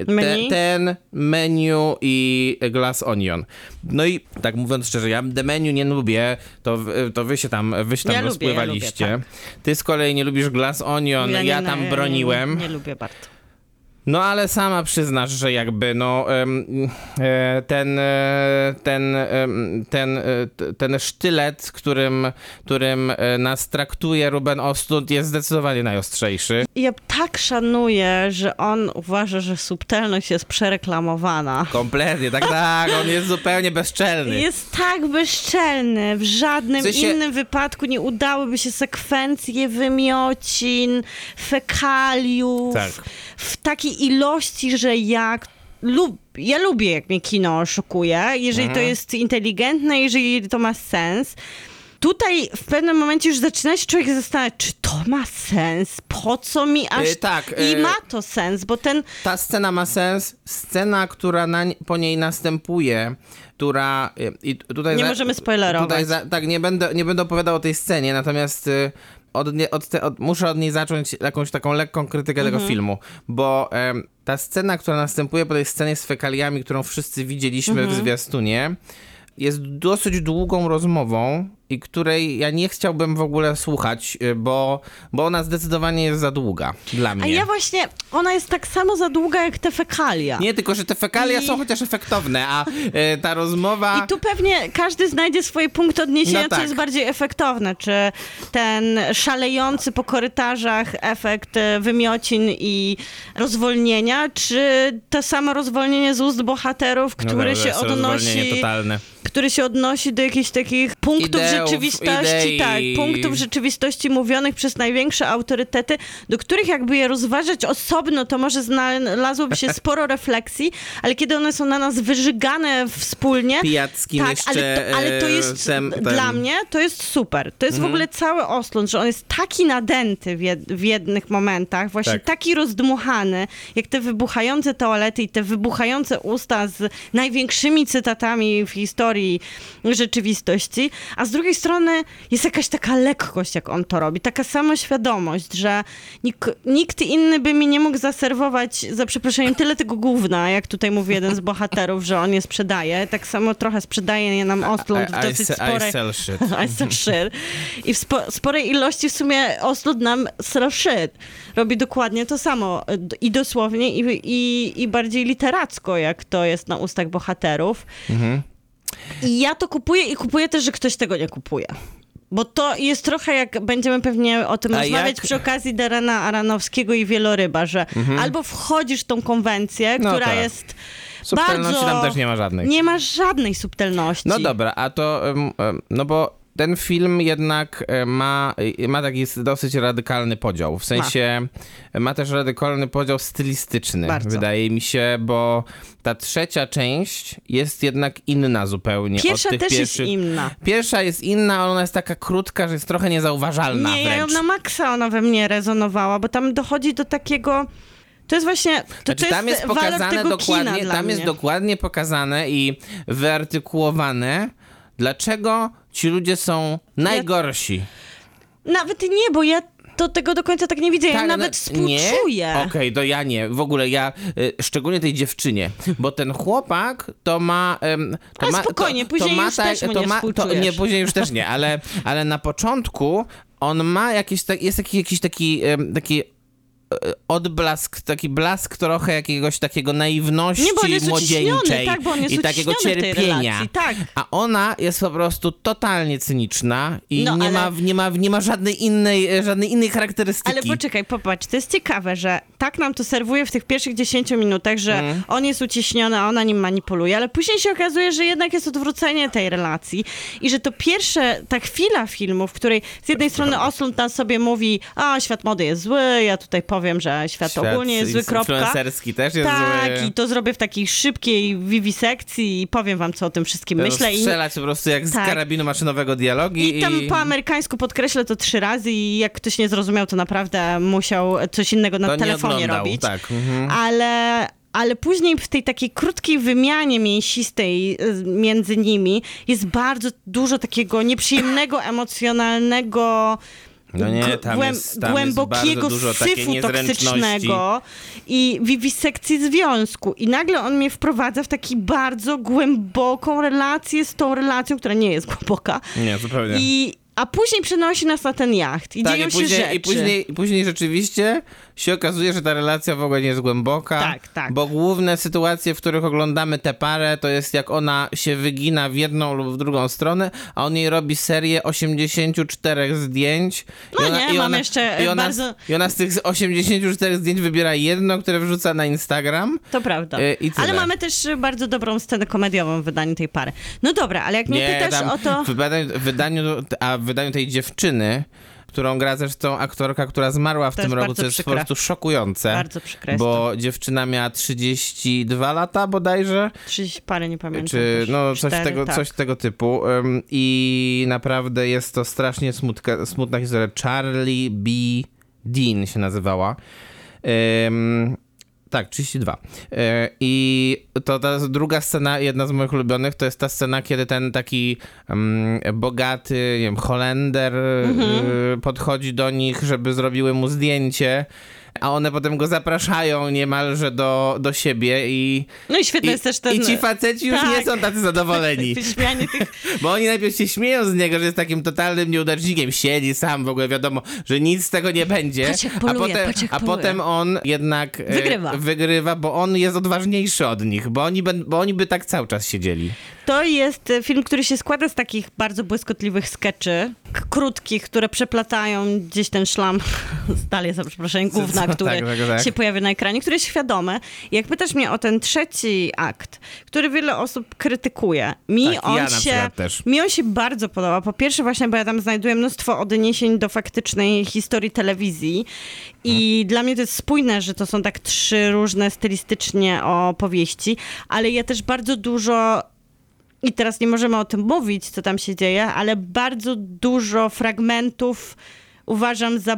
Menu i Glass Onion. No i tak mówiąc szczerze, ja The Menu nie lubię, to wy się tam ja rozpływaliście. Lubię. Ty z kolei nie lubisz Glass Onion, ja tam broniłem. Nie lubię bardzo. No ale sama przyznasz, że jakby ten sztylet, którym nas traktuje Ruben Östlund, jest zdecydowanie najostrzejszy. Ja tak szanuję, że on uważa, że subtelność jest przereklamowana. Kompletnie, tak, on jest zupełnie bezczelny. Jest tak bezczelny, w żadnym innym wypadku nie udałyby się sekwencje wymiocin, fekaliów, w takiej ilości, że ja lubię, jak mnie kino oszukuje, jeżeli to jest inteligentne, jeżeli to ma sens. Tutaj w pewnym momencie już zaczyna się człowiek zastanawiać, czy to ma sens? Po co mi aż... I ma to sens, bo ta scena ma sens. Scena, która po niej następuje, która... I tutaj nie możemy spoilerować. Tutaj nie będę opowiadał o tej scenie, natomiast muszę od niej zacząć jakąś taką lekką krytykę tego filmu, bo ta scena, która następuje po tej scenie z fekaliami, którą wszyscy widzieliśmy w zwiastunie, jest dosyć długą rozmową i której ja nie chciałbym w ogóle słuchać, bo ona zdecydowanie jest za długa dla mnie. A ja właśnie, ona jest tak samo za długa jak te fekalia. Nie, tylko że te fekalia są chociaż efektowne, a ta rozmowa... I tu pewnie każdy znajdzie swój punkt odniesienia, co jest bardziej efektowne. Czy ten szalejący po korytarzach efekt wymiocin i rozwolnienia, czy to samo rozwolnienie z ust bohaterów, który się odnosi do jakichś takich punktów rzeczywistości, punktów rzeczywistości mówionych przez największe autorytety, do których jakby je rozważać osobno, to może znalazłoby się sporo refleksji, ale kiedy one są na nas wyżygane wspólnie, Pijackim ale to jest dla mnie, to jest super. To jest w ogóle cały Östlund, że on jest taki nadęty w jednych momentach, właśnie taki rozdmuchany, jak te wybuchające toalety i te wybuchające usta z największymi cytatami w historii rzeczywistości, a z drugiej strony jest jakaś taka lekkość, jak on to robi, taka samoświadomość, że nikt inny by mi nie mógł zaserwować, za przeproszeniem, tyle tego gówna, jak tutaj mówi jeden z bohaterów, że on je sprzedaje. Tak samo trochę sprzedaje je nam Östlund w dosyć sporej... I sell shit. I w sporej ilości w sumie Östlund nam sell shit. Robi dokładnie to samo i dosłownie i bardziej literacko, jak to jest na ustach bohaterów. Mhm. I ja to kupuję i kupuję też, że ktoś tego nie kupuje. Bo to jest trochę jak, będziemy pewnie o tym rozmawiać przy okazji Darena Aronofskiego i Wieloryba, że albo wchodzisz w tą konwencję, która jest... Subtelności bardzo... tam też nie ma żadnej. Nie ma żadnej subtelności. No dobra, a to... No bo ten film jednak ma taki dosyć radykalny podział. W sensie ma też radykalny podział stylistyczny, wydaje mi się, bo ta trzecia część jest jednak inna zupełnie. Pierwsza jest inna, ale ona jest taka krótka, że jest trochę niezauważalna wręcz. Ja ją na maksa, ona we mnie rezonowała, bo tam dochodzi do takiego... To jest właśnie, tam jest pokazane dokładnie, tam jest dokładnie pokazane i wyartykułowane, dlaczego ci ludzie są najgorsi. Nawet nie, bo ja to tego do końca tak nie widzę. Ja nawet współczuję. Okej, to ja nie. W ogóle ja, szczególnie tej dziewczynie, bo ten chłopak to ma... spokojnie, później już też mu nie współczujesz. Nie, później już też nie, ale na początku on ma jakiś taki odblask, taki blask trochę jakiegoś takiego naiwności młodzieńczej i takiego cierpienia. A ona jest po prostu totalnie cyniczna i nie ma żadnej innej charakterystyki. Ale poczekaj, popatrz, to jest ciekawe, że tak nam to serwuje w tych pierwszych 10 minutach, że on jest uciśniony, a ona nim manipuluje, ale później się okazuje, że jednak jest odwrócenie tej relacji i że to ta chwila filmu, w której z jednej strony Östlund tam sobie mówi, a świat mody jest zły, ja tutaj powiem, że świat ogólnie jest zły, kropka. Influencerski też jest zły. Tak, i to zrobię w takiej szybkiej wiwisekcji i powiem wam, co o tym wszystkim myślę. Strzelać po prostu jak z karabinu maszynowego dialogi. I tam po amerykańsku podkreślę to 3 razy i jak ktoś nie zrozumiał, to naprawdę musiał coś innego na telefonie robić. Ale później w tej takiej krótkiej wymianie mięsistej między nimi jest bardzo dużo takiego nieprzyjemnego, emocjonalnego... głębokiego syfu toksycznego i wiwisekcji związku. I nagle on mnie wprowadza w taką bardzo głęboką relację z tą relacją, która nie jest głęboka. Nie, zupełnie. A później przenosi nas na ten jacht i dzieją się rzeczy. I później rzeczywiście się okazuje, że ta relacja w ogóle nie jest głęboka, bo główne sytuacje, w których oglądamy tę parę, to jest jak ona się wygina w jedną lub w drugą stronę, a on jej robi serię 84 zdjęć. I ona z tych 84 zdjęć wybiera jedno, które wrzuca na Instagram. To prawda. Ale mamy też bardzo dobrą scenę komediową w wydaniu tej pary. No dobra, ale jak mnie pytasz o to... W wydaniu tej dziewczyny, którą gra zresztą aktorka, która zmarła w tym roku, co jest po prostu szokujące. Bardzo przykre. Bo dziewczyna miała 32 lata bodajże. 30 parę, nie pamiętam. Coś tego typu. I naprawdę jest to strasznie smutna historia. Charlie B. Dean się nazywała. Tak, 32. I to ta druga scena, jedna z moich ulubionych, to jest ta scena, kiedy ten taki bogaty, nie wiem, Holender podchodzi do nich, żeby zrobiły mu zdjęcie, a one potem go zapraszają niemalże do siebie i... No i świetne jest też ten... I ci faceci już nie są tacy zadowoleni. Bo oni najpierw się śmieją z niego, że jest takim totalnym nieudacznikiem. Siedzi sam, w ogóle wiadomo, że nic z tego nie będzie. A potem on jednak... Wygrywa, bo on jest odważniejszy od nich, bo oni by tak cały czas siedzieli. To jest film, który się składa z takich bardzo błyskotliwych skeczy, krótkich, które przeplatają gdzieś ten szlam, dalej za przeproszeniem, gówna, który się pojawia na ekranie, który jest świadome. Jak pytasz mnie o ten trzeci akt, który wiele osób krytykuje, mi on się bardzo podoba. Po pierwsze właśnie, bo ja tam znajduję mnóstwo odniesień do faktycznej historii telewizji i dla mnie to jest spójne, że to są tak trzy różne stylistycznie opowieści, ale ja też bardzo dużo... I teraz nie możemy o tym mówić, co tam się dzieje, ale bardzo dużo fragmentów uważam za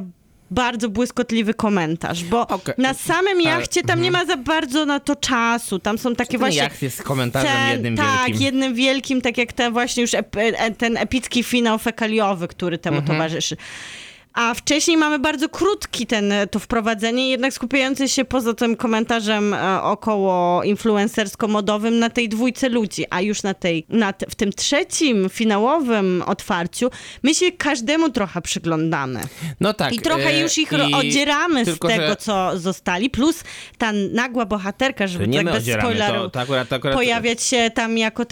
bardzo błyskotliwy komentarz, bo na samym jachcie tam nie ma za bardzo na to czasu. Tam są takie właśnie... Jacht jest komentarzem jednym wielkim, tak jak ten właśnie już ten epicki finał fekaliowy, który temu towarzyszy. A wcześniej mamy bardzo krótki to wprowadzenie, jednak skupiające się poza tym komentarzem około influencersko-modowym na tej dwójce ludzi, a już w tym trzecim, finałowym otwarciu my się każdemu trochę przyglądamy. No tak. I trochę już ich odzieramy z tego, co zostali, plus ta nagła bohaterka, żeby tak bez spoileru pojawiać się tam jako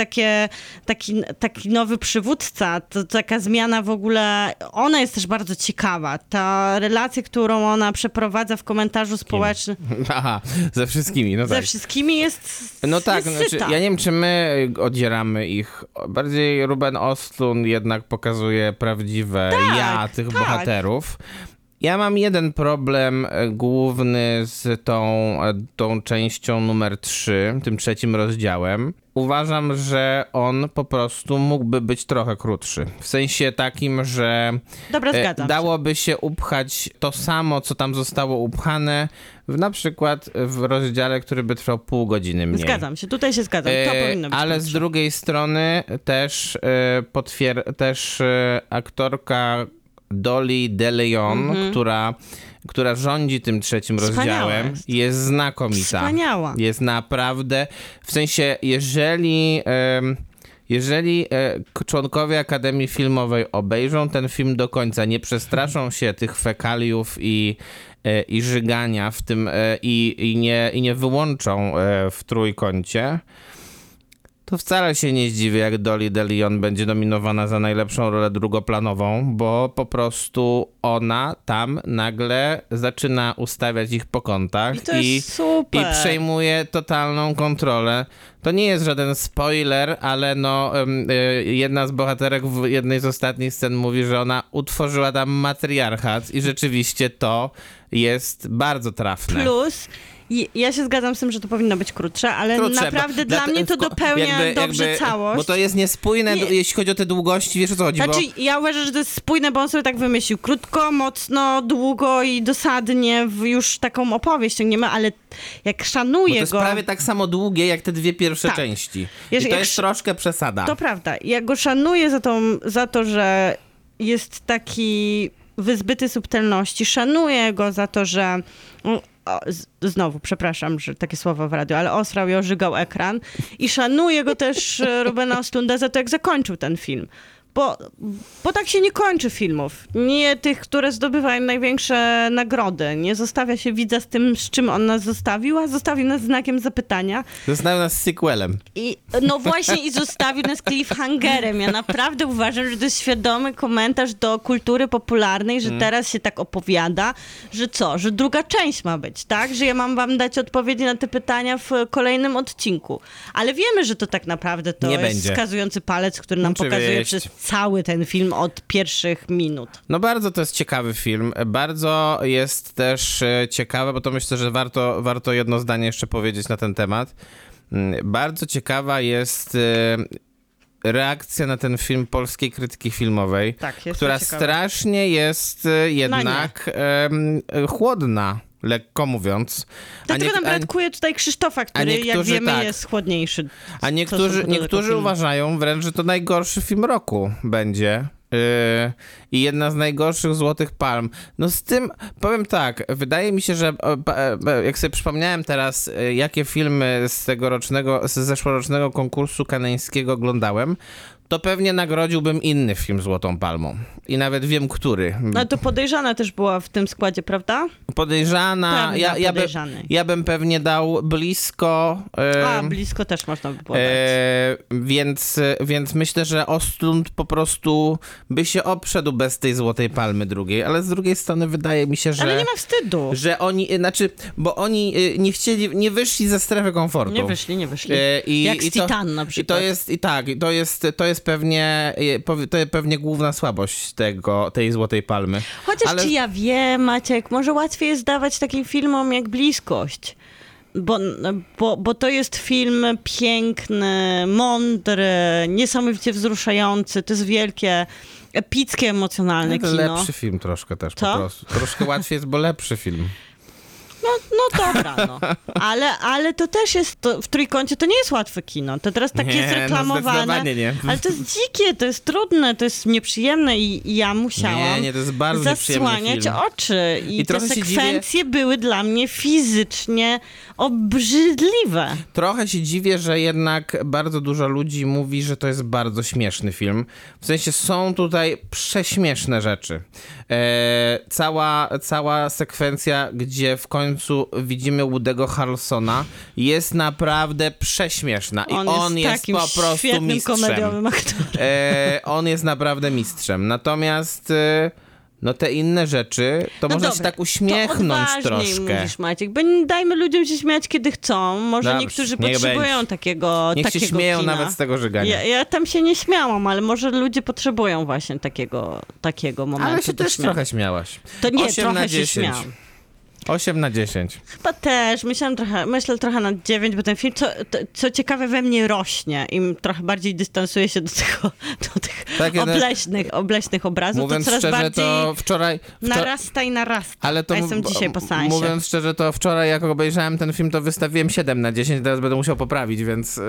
taki nowy przywódca, to taka zmiana w ogóle, ona jest też bardzo ciekawa. Ta relacja, którą ona przeprowadza w komentarzu społecznym. Aha, ze wszystkimi, no tak. Ze wszystkimi jest ja nie wiem, czy my odzieramy ich. Bardziej Ruben Östlund jednak pokazuje prawdziwe tych bohaterów. Ja mam jeden problem główny z tą częścią numer 3, tym trzecim rozdziałem. Uważam, że on po prostu mógłby być trochę krótszy. W sensie takim, że dałoby się upchać to samo, co tam zostało upchane, na przykład w rozdziale, który by trwał pół godziny mniej. Tutaj się zgadzam. To powinno być ale krótsze. Z drugiej strony też aktorka Dolly De Leon, która rządzi tym trzecim rozdziałem, jest znakomita. Wspaniała. Jest naprawdę, w sensie, jeżeli członkowie Akademii Filmowej obejrzą ten film do końca, nie przestraszą się tych fekaliów i żygania w tym i nie wyłączą w trójkącie, to wcale się nie zdziwię, jak Dolly De Leon będzie nominowana za najlepszą rolę drugoplanową, bo po prostu ona tam nagle zaczyna ustawiać ich po kątach i przejmuje totalną kontrolę. To nie jest żaden spoiler, ale jedna z bohaterek w jednej z ostatnich scen mówi, że ona utworzyła tam matriarchat i rzeczywiście to jest bardzo trafne. Plus... Ja się zgadzam z tym, że to powinno być krótsze, ale naprawdę dla mnie to dopełnia dobrze całość. Bo to jest niespójne, jeśli chodzi o te długości, wiesz o co chodzi. Ja uważam, że to jest spójne, bo on sobie tak wymyślił. Krótko, mocno, długo i dosadnie już taką opowieść ciągniemy, ale jak szanuję go... To jest prawie tak samo długie, jak te dwie pierwsze części. I to jest troszkę przesada. To prawda. Ja go szanuję za to, że jest taki wyzbyty subtelności. Szanuję go za to, że... znowu, przepraszam, że takie słowa w radiu, ale osrał i ożygał ekran. I szanuję go też Rubena Östlunda za to, jak zakończył ten film. Bo tak się nie kończy filmów. Nie tych, które zdobywają największe nagrody. Nie zostawia się widza z tym, z czym on nas zostawił, a zostawił nas znakiem zapytania. Zostawił nas z sequelem. I zostawił nas cliffhangerem. Ja naprawdę uważam, że to jest świadomy komentarz do kultury popularnej, że teraz się tak opowiada, że druga część ma być, tak? Że ja mam wam dać odpowiedzi na te pytania w kolejnym odcinku. Ale wiemy, że to tak naprawdę to nie jest wskazujący palec, który nam pokazuje przez cały ten film od pierwszych minut. Bardzo to jest ciekawy film. Bardzo jest też ciekawe, bo to myślę, że warto jedno zdanie jeszcze powiedzieć na ten temat. Bardzo ciekawa jest reakcja na ten film polskiej krytyki filmowej, która strasznie jest jednak chłodna. lekko mówiąc. Dlatego nam brakuje tutaj Krzysztofa, który, jak wiemy, tak, jest chłodniejszy. A niektórzy uważają wręcz, że to najgorszy film roku będzie. I jedna z najgorszych Złotych Palm. No z tym, powiem tak, wydaje mi się, że jak sobie przypomniałem teraz, jakie filmy z tegorocznego, z zeszłorocznego konkursu kanańskiego oglądałem, to pewnie nagrodziłbym inny film Złotą Palmą. I nawet wiem, który. No to Podejrzana też była w tym składzie, prawda? Podejrzana. Ja bym pewnie dał Blisko. Blisko też można by było dać. Więc myślę, że Östlund po prostu by się obszedł bez tej Złotej Palmy drugiej. Ale z drugiej strony wydaje mi się, że... Ale nie ma wstydu. Że oni, bo oni nie chcieli, nie wyszli ze strefy komfortu. Nie wyszli. Jak z Titan na przykład. To jest pewnie główna słabość tej Złotej Palmy. Chociaż ale... czy ja wiem, Maciek, może łatwiej jest dawać takim filmom jak Bliskość. Bo to jest film piękny, mądry, niesamowicie wzruszający. To jest wielkie, epickie, emocjonalne kino. Lepszy film troszkę też po prostu. Troszkę łatwiej jest, bo lepszy film. No dobra. Ale to też jest, w Trójkącie to nie jest łatwe kino. To teraz tak jest reklamowane. No nie. Ale to jest dzikie, to jest trudne, to jest nieprzyjemne i ja musiałam to jest bardzo zasłaniać oczy. I te sekwencje były dla mnie fizycznie obrzydliwe. Trochę się dziwię, że jednak bardzo dużo ludzi mówi, że to jest bardzo śmieszny film. W sensie są tutaj prześmieszne rzeczy. Cała sekwencja, gdzie w końcu widzimy Woody'ego Harrelsona, jest naprawdę prześmieszna. On jest po prostu mistrzem. Komediowym aktorem. On jest naprawdę mistrzem. Natomiast te inne rzeczy, to no można dobra, się tak uśmiechnąć to troszkę. Mówisz, Maciek, bo dajmy ludziom się śmiać, kiedy chcą. Może dobrze, niektórzy potrzebują takiego kina. Niech się śmieją kina. Nawet z tego żygania. Ja tam się nie śmiałam, ale może ludzie potrzebują właśnie takiego momentu. Ale się też trochę śmiałaś. To nie, 8 trochę na 10. się śmiałam. 8/10. Chyba też. Myślę trochę na 9, bo ten film, co ciekawe, we mnie rośnie. Im trochę bardziej dystansuje się do tych obleśnych obrazów. Mówiąc to coraz szczerze, bardziej to narasta. Ale to ja jestem dzisiaj po seansie. Mówiąc szczerze, to wczoraj, jak obejrzałem ten film, to wystawiłem 7/10. Teraz będę musiał poprawić, więc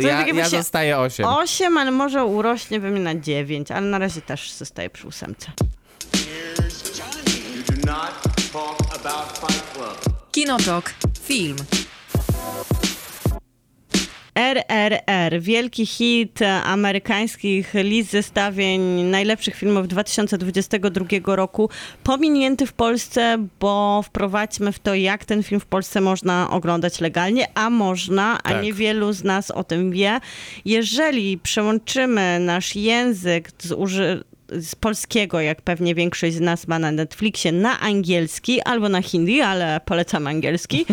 ja zostaję 8. 8, ale może urośnie we mnie na 9, ale na razie też zostaję przy 8. KinoTok Film. RRR, wielki hit amerykańskich list zestawień najlepszych filmów 2022 roku, pominięty w Polsce, bo wprowadźmy w to, jak ten film w Polsce można oglądać legalnie, a można, tak. A niewielu z nas o tym wie. Jeżeli przełączymy nasz język z polskiego, jak pewnie większość z nas ma na Netflixie, na angielski albo na hindi, ale polecam angielski.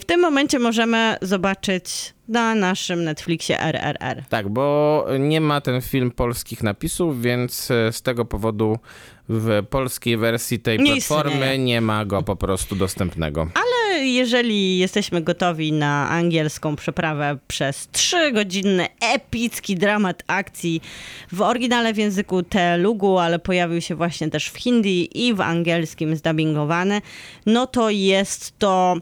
W tym momencie możemy zobaczyć na naszym Netflixie RRR. Tak, bo nie ma ten film polskich napisów, więc z tego powodu w polskiej wersji tej platformy nie ma go po prostu dostępnego. Ale jeżeli jesteśmy gotowi na angielską przeprawę przez 3-godzinny epicki dramat akcji w oryginale w języku telugu, ale pojawił się właśnie też w hindi i w angielskim zdubbingowany, no to jest to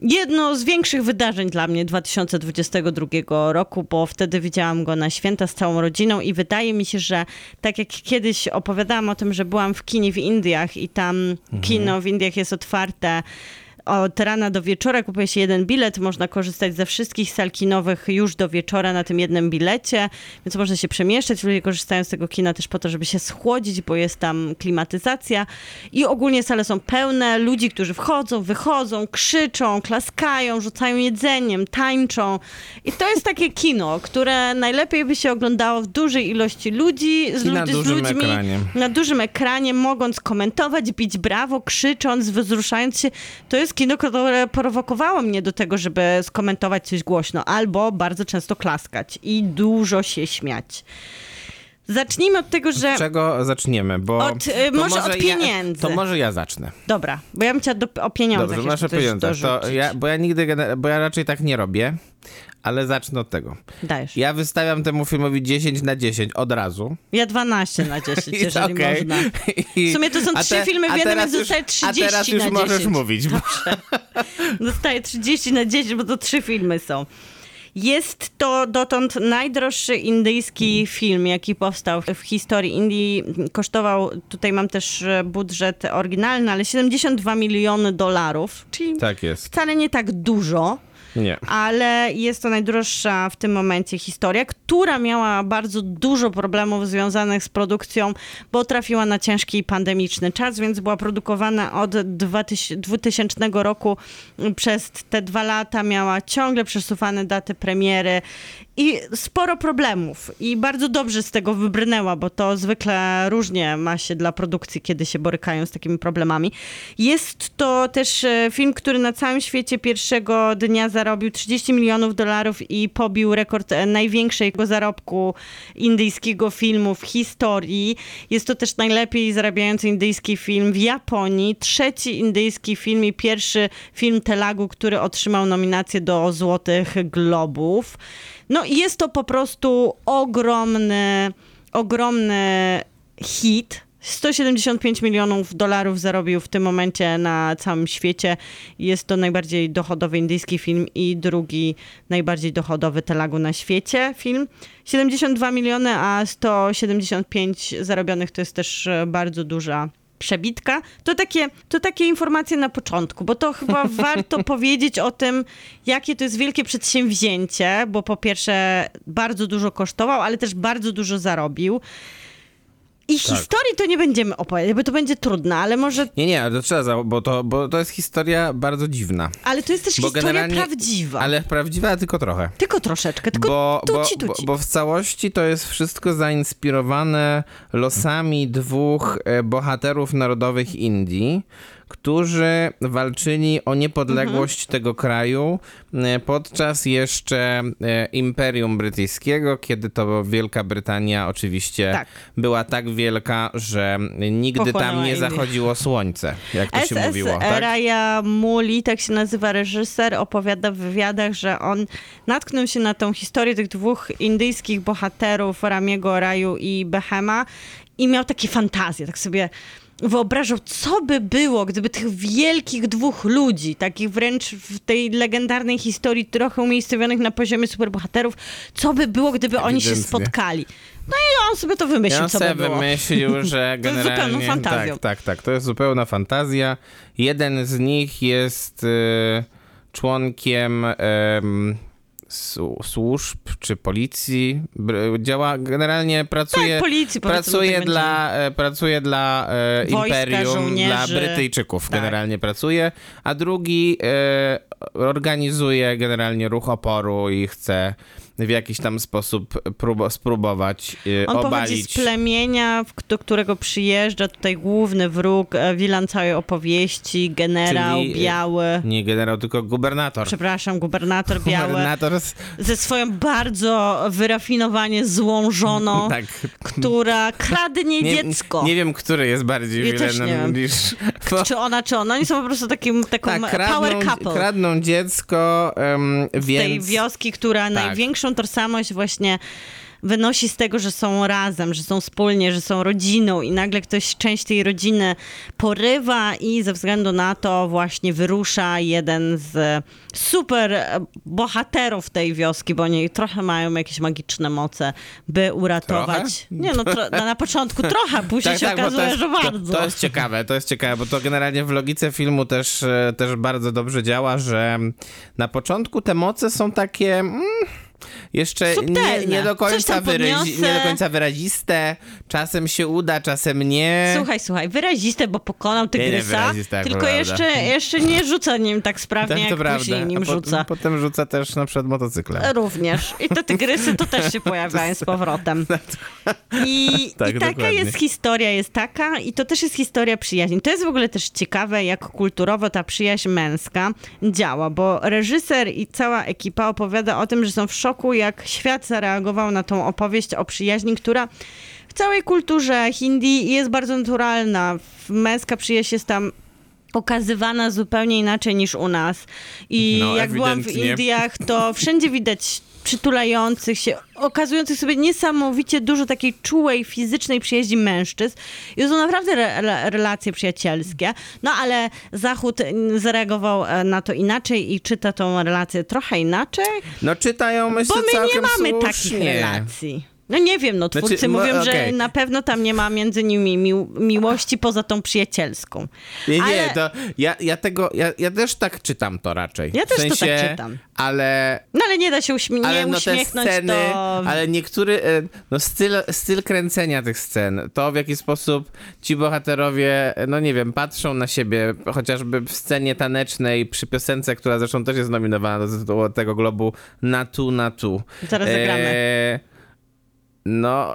jedno z większych wydarzeń dla mnie 2022 roku, bo wtedy widziałam go na święta z całą rodziną i wydaje mi się, że tak jak kiedyś opowiadałam o tym, że byłam w kinie w Indiach i tam kino w Indiach jest otwarte od rana do wieczora, kupuje się jeden bilet, można korzystać ze wszystkich sal kinowych już do wieczora na tym jednym bilecie, więc można się przemieszczać. Ludzie korzystają z tego kina też po to, żeby się schłodzić, bo jest tam klimatyzacja i ogólnie sale są pełne ludzi, którzy wchodzą, wychodzą, krzyczą, klaskają, rzucają jedzeniem, tańczą i to jest takie kino, które najlepiej by się oglądało w dużej ilości ludzi, na dużym ekranie, mogąc komentować, bić brawo, krzycząc, wzruszając się. To jest kino, które prowokowało mnie do tego, żeby skomentować coś głośno, albo bardzo często klaskać i dużo się śmiać. Zacznijmy od tego, że... Od czego zaczniemy? Bo może od pieniędzy. To może ja zacznę. Dobra, bo ja bym chciała o pieniądzach. Dobrze, nasze pieniądze. Bo ja raczej tak nie robię, ale zacznę od tego. Dajesz. Ja wystawiam temu filmowi 10 na 10 od razu. Ja 12 na 10, jeżeli można. W sumie to są trzy filmy w jednym, więc zostaje 30 na 10. A teraz już możesz mówić. Zostaje 30 na 10, bo to trzy filmy są. Jest to dotąd najdroższy indyjski film, jaki powstał w historii Indii. Kosztował, tutaj mam też budżet oryginalny, ale $72 miliony, czyli tak jest. Wcale nie tak dużo. Nie. Ale jest to najdroższa w tym momencie historia, która miała bardzo dużo problemów związanych z produkcją, bo trafiła na ciężki pandemiczny czas, więc była produkowana od 2000 roku. Przez te 2 lata miała ciągle przesuwane daty premiery i sporo problemów. I bardzo dobrze z tego wybrnęła, bo to zwykle różnie ma się dla produkcji, kiedy się borykają z takimi problemami. Jest to też film, który na całym świecie pierwszego dnia zarobił $30 milionów i pobił rekord największego zarobku indyjskiego filmu w historii. Jest to też najlepiej zarabiający indyjski film w Japonii, 3. indyjski film i 1. film Telugu, który otrzymał nominację do Złotych Globów. No i jest to po prostu ogromny hit. $175 milionów zarobił w tym momencie na całym świecie. Jest to najbardziej dochodowy indyjski film i 2. najbardziej dochodowy Telugu na świecie film. 72 miliony, a 175 zarobionych to jest też bardzo duża przebitka. To takie informacje na początku, bo to chyba warto powiedzieć o tym, jakie to jest wielkie przedsięwzięcie, bo po pierwsze bardzo dużo kosztował, ale też bardzo dużo zarobił. I historii to nie będziemy opowiadać, bo to będzie trudne, ale może... Nie, to trzeba, bo to jest historia bardzo dziwna. Ale to jest też historia prawdziwa. Ale prawdziwa tylko trochę. Tylko troszeczkę, tylko tuci. Bo w całości to jest wszystko zainspirowane losami 2 bohaterów narodowych Indii, którzy walczyli o niepodległość tego kraju podczas jeszcze Imperium Brytyjskiego, kiedy to Wielka Brytania oczywiście była tak wielka, że nigdy tam nie zachodziło słońce, jak to się mówiło. Rajamouli, tak się nazywa reżyser, opowiada w wywiadach, że on natknął się na tą historię tych 2 indyjskich bohaterów, Ramiego, Raju i Behema, i miał takie fantazje, tak sobie... wyobrażał, co by było, gdyby tych wielkich 2 ludzi, takich wręcz w tej legendarnej historii trochę umiejscowionych na poziomie superbohaterów, co by było, gdyby oni się spotkali. No i on sobie to wymyślił, co by było. On wymyślił, że generalnie... To jest zupełną fantazją. Tak, to jest zupełna fantazja. Jeden z nich jest członkiem... służb czy policji, pracuje dla imperium, dla Brytyjczyków generalnie pracuje, a drugi organizuje generalnie ruch oporu i chce w jakiś tam sposób spróbować obalić. On pochodzi z plemienia, do którego przyjeżdża tutaj główny wróg, wilan całej opowieści, generał Biały. Nie generał, tylko gubernator. Przepraszam, gubernator Biały. Ze swoją bardzo wyrafinowanie złą żoną, która kradnie dziecko. Nie wiem, który jest bardziej wilanem niż... Czy ona. Oni są po prostu taką power couple. Kradną dziecko, więc... tej wioski, która największą tożsamość właśnie wynosi z tego, że są razem, że są wspólnie, że są rodziną, i nagle ktoś część tej rodziny porywa i ze względu na to właśnie wyrusza jeden z super bohaterów tej wioski, bo oni trochę mają jakieś magiczne moce, by uratować. Trochę? Nie, na początku trochę, później się okazuje, że bardzo. To jest ciekawe, bo to generalnie w logice filmu też bardzo dobrze działa, że na początku te moce są takie... jeszcze nie do końca wyraziste. Czasem się uda, czasem nie. Słuchaj, wyraziste, bo pokonał tygrysa, tylko jeszcze nie rzuca nim tak sprawnie, jak później nim rzuca. Potem rzuca też na przykład motocyklem. Również. I te tygrysy to też się pojawiają z powrotem. I taka jest historia, i to też jest historia przyjaźni. To jest w ogóle też ciekawe, jak kulturowo ta przyjaźń męska działa, bo reżyser i cała ekipa opowiada o tym, że są w szoku, jak świat zareagował na tą opowieść o przyjaźni, która całej kulturze Hindi jest bardzo naturalna. Męska przyjaźń jest tam okazywana zupełnie inaczej niż u nas. I no, jak byłam w Indiach, to wszędzie widać przytulających się, okazujących sobie niesamowicie dużo takiej czułej, fizycznej przyjaźni mężczyzn. I to są naprawdę relacje przyjacielskie. No ale Zachód zareagował na to inaczej i czyta tą relację trochę inaczej. No czytają, myślę, całkiem słusznie. Bo my nie mamy takich relacji. No nie wiem, no twórcy mówią, okay, że na pewno tam nie ma między nimi miłości poza tą przyjacielską. Nie, ale... nie, to ja też tak czytam to raczej. Ja też to tak czytam. Ale... No ale nie da się uśmiechnąć sceny, do... Ale niektóry, no styl kręcenia tych scen, to w jaki sposób ci bohaterowie, no nie wiem, patrzą na siebie, chociażby w scenie tanecznej, przy piosence, która zresztą też jest nominowana do tego Globu, na tu. Zaraz zagramy. No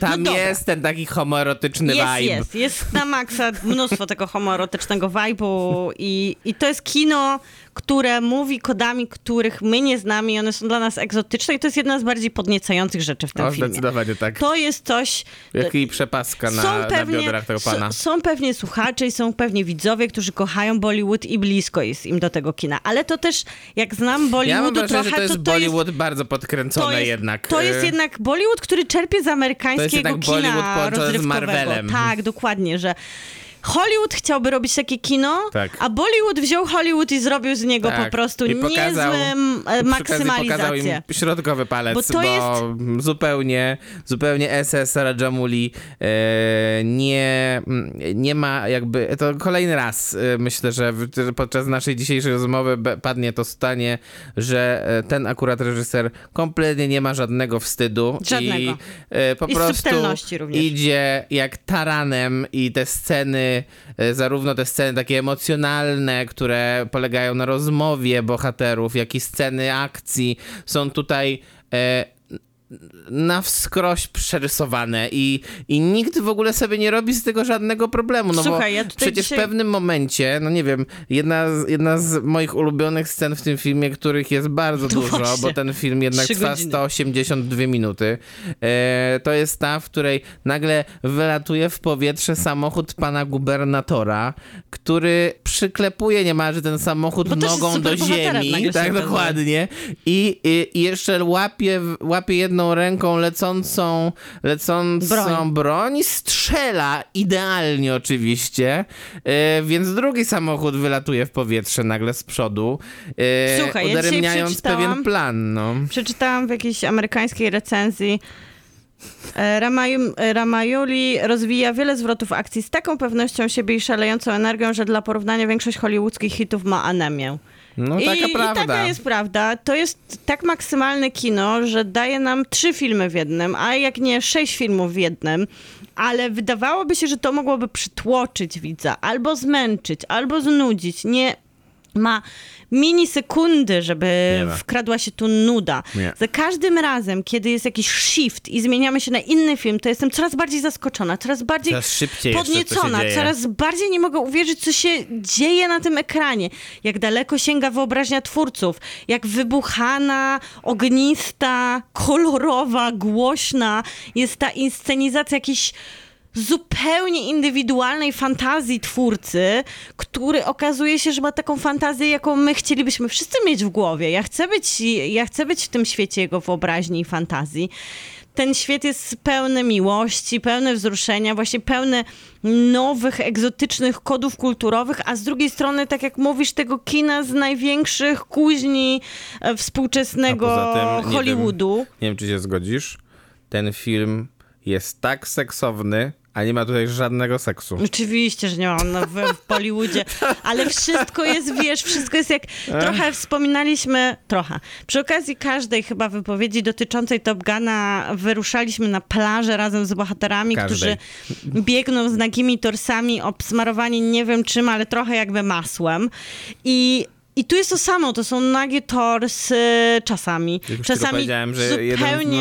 tam no jest ten taki homoerotyczny vibe. Jest na maksa mnóstwo tego homoerotycznego vibe'u i to jest kino, które mówi kodami, których my nie znamy i one są dla nas egzotyczne i to jest jedna z bardziej podniecających rzeczy w tym filmie. Zdecydowanie tak. To jest coś... Jaki przepaska na biodrach tego pana. Są pewnie słuchacze i są pewnie widzowie, którzy kochają Bollywood i blisko jest im do tego kina. Ale to też, jak znam Bollywoodu trochę... Ja mam wrażenie, że to jest Bollywood bardzo podkręcone jednak. To jest jednak Bollywood, który czerpie z amerykańskiego kina rozrywkowego. Tak, dokładnie, że... Hollywood chciałby robić takie kino, tak, a Bollywood wziął Hollywood i zrobił z niego po prostu niezłe maksymalizację. Pokazał im środkowy palec, bo jest... zupełnie SS Rajamouli nie ma jakby... To kolejny raz myślę, że podczas naszej dzisiejszej rozmowy padnie to zdanie, że ten akurat reżyser kompletnie nie ma żadnego wstydu. Żadnego. I po prostu subtelności również. Idzie jak taranem i te sceny, zarówno te sceny takie emocjonalne, które polegają na rozmowie bohaterów, jak i sceny akcji są tutaj na wskroś przerysowane i nikt w ogóle sobie nie robi z tego żadnego problemu. No słuchaj, bo ja przecież dzisiaj... w pewnym momencie, no nie wiem, jedna z moich ulubionych scen w tym filmie, których jest bardzo dużo, bo ten film jednak trwa 182 minuty, to jest ta, w której nagle wylatuje w powietrze samochód pana gubernatora, który przyklepuje niemalże ten samochód nogą do ziemi. Tak, dokładnie. I jeszcze łapie jedną ręką lecącą broń, strzela idealnie oczywiście, więc drugi samochód wylatuje w powietrze nagle z przodu, słuchaj, udaremniając pewien plan. No. Przeczytałam w jakiejś amerykańskiej recenzji, Ramajuli rozwija wiele zwrotów akcji z taką pewnością siebie i szalejącą energią, że dla porównania większość hollywoodzkich hitów ma anemię. No, taka prawda. I taka jest prawda. To jest tak maksymalne kino, że daje nam 3 filmy w jednym, a jak nie 6 filmów w jednym, ale wydawałoby się, że to mogłoby przytłoczyć widza, albo zmęczyć, albo znudzić. Nie ma minisekundy, żeby wkradła się tu nuda. Nie. Za każdym razem, kiedy jest jakiś shift i zmieniamy się na inny film, to jestem coraz bardziej zaskoczona, coraz bardziej podniecona, coraz bardziej nie mogę uwierzyć, co się dzieje na tym ekranie. Jak daleko sięga wyobraźnia twórców, jak wybuchana, ognista, kolorowa, głośna jest ta inscenizacja jakiejś zupełnie indywidualnej fantazji twórcy, który okazuje się, że ma taką fantazję, jaką my chcielibyśmy wszyscy mieć w głowie. Ja chcę być w tym świecie jego wyobraźni i fantazji. Ten świat jest pełny miłości, pełny wzruszenia, właśnie pełny nowych, egzotycznych kodów kulturowych, a z drugiej strony, tak jak mówisz, tego kina z największych kuźni współczesnego Hollywoodu. Nie wiem, czy się zgodzisz. Ten film jest tak seksowny, a nie ma tutaj żadnego seksu. Oczywiście, że nie ma w Bollywoodzie, ale wszystko jest, wszystko jest jak... Trochę wspominaliśmy, przy okazji każdej chyba wypowiedzi dotyczącej Top Guna wyruszaliśmy na plażę razem z bohaterami, którzy biegną z nagimi torsami, obsmarowani nie wiem czym, ale trochę jakby masłem. I tu jest to samo, to są nagie torsy czasami. Czasami powiedziałem, że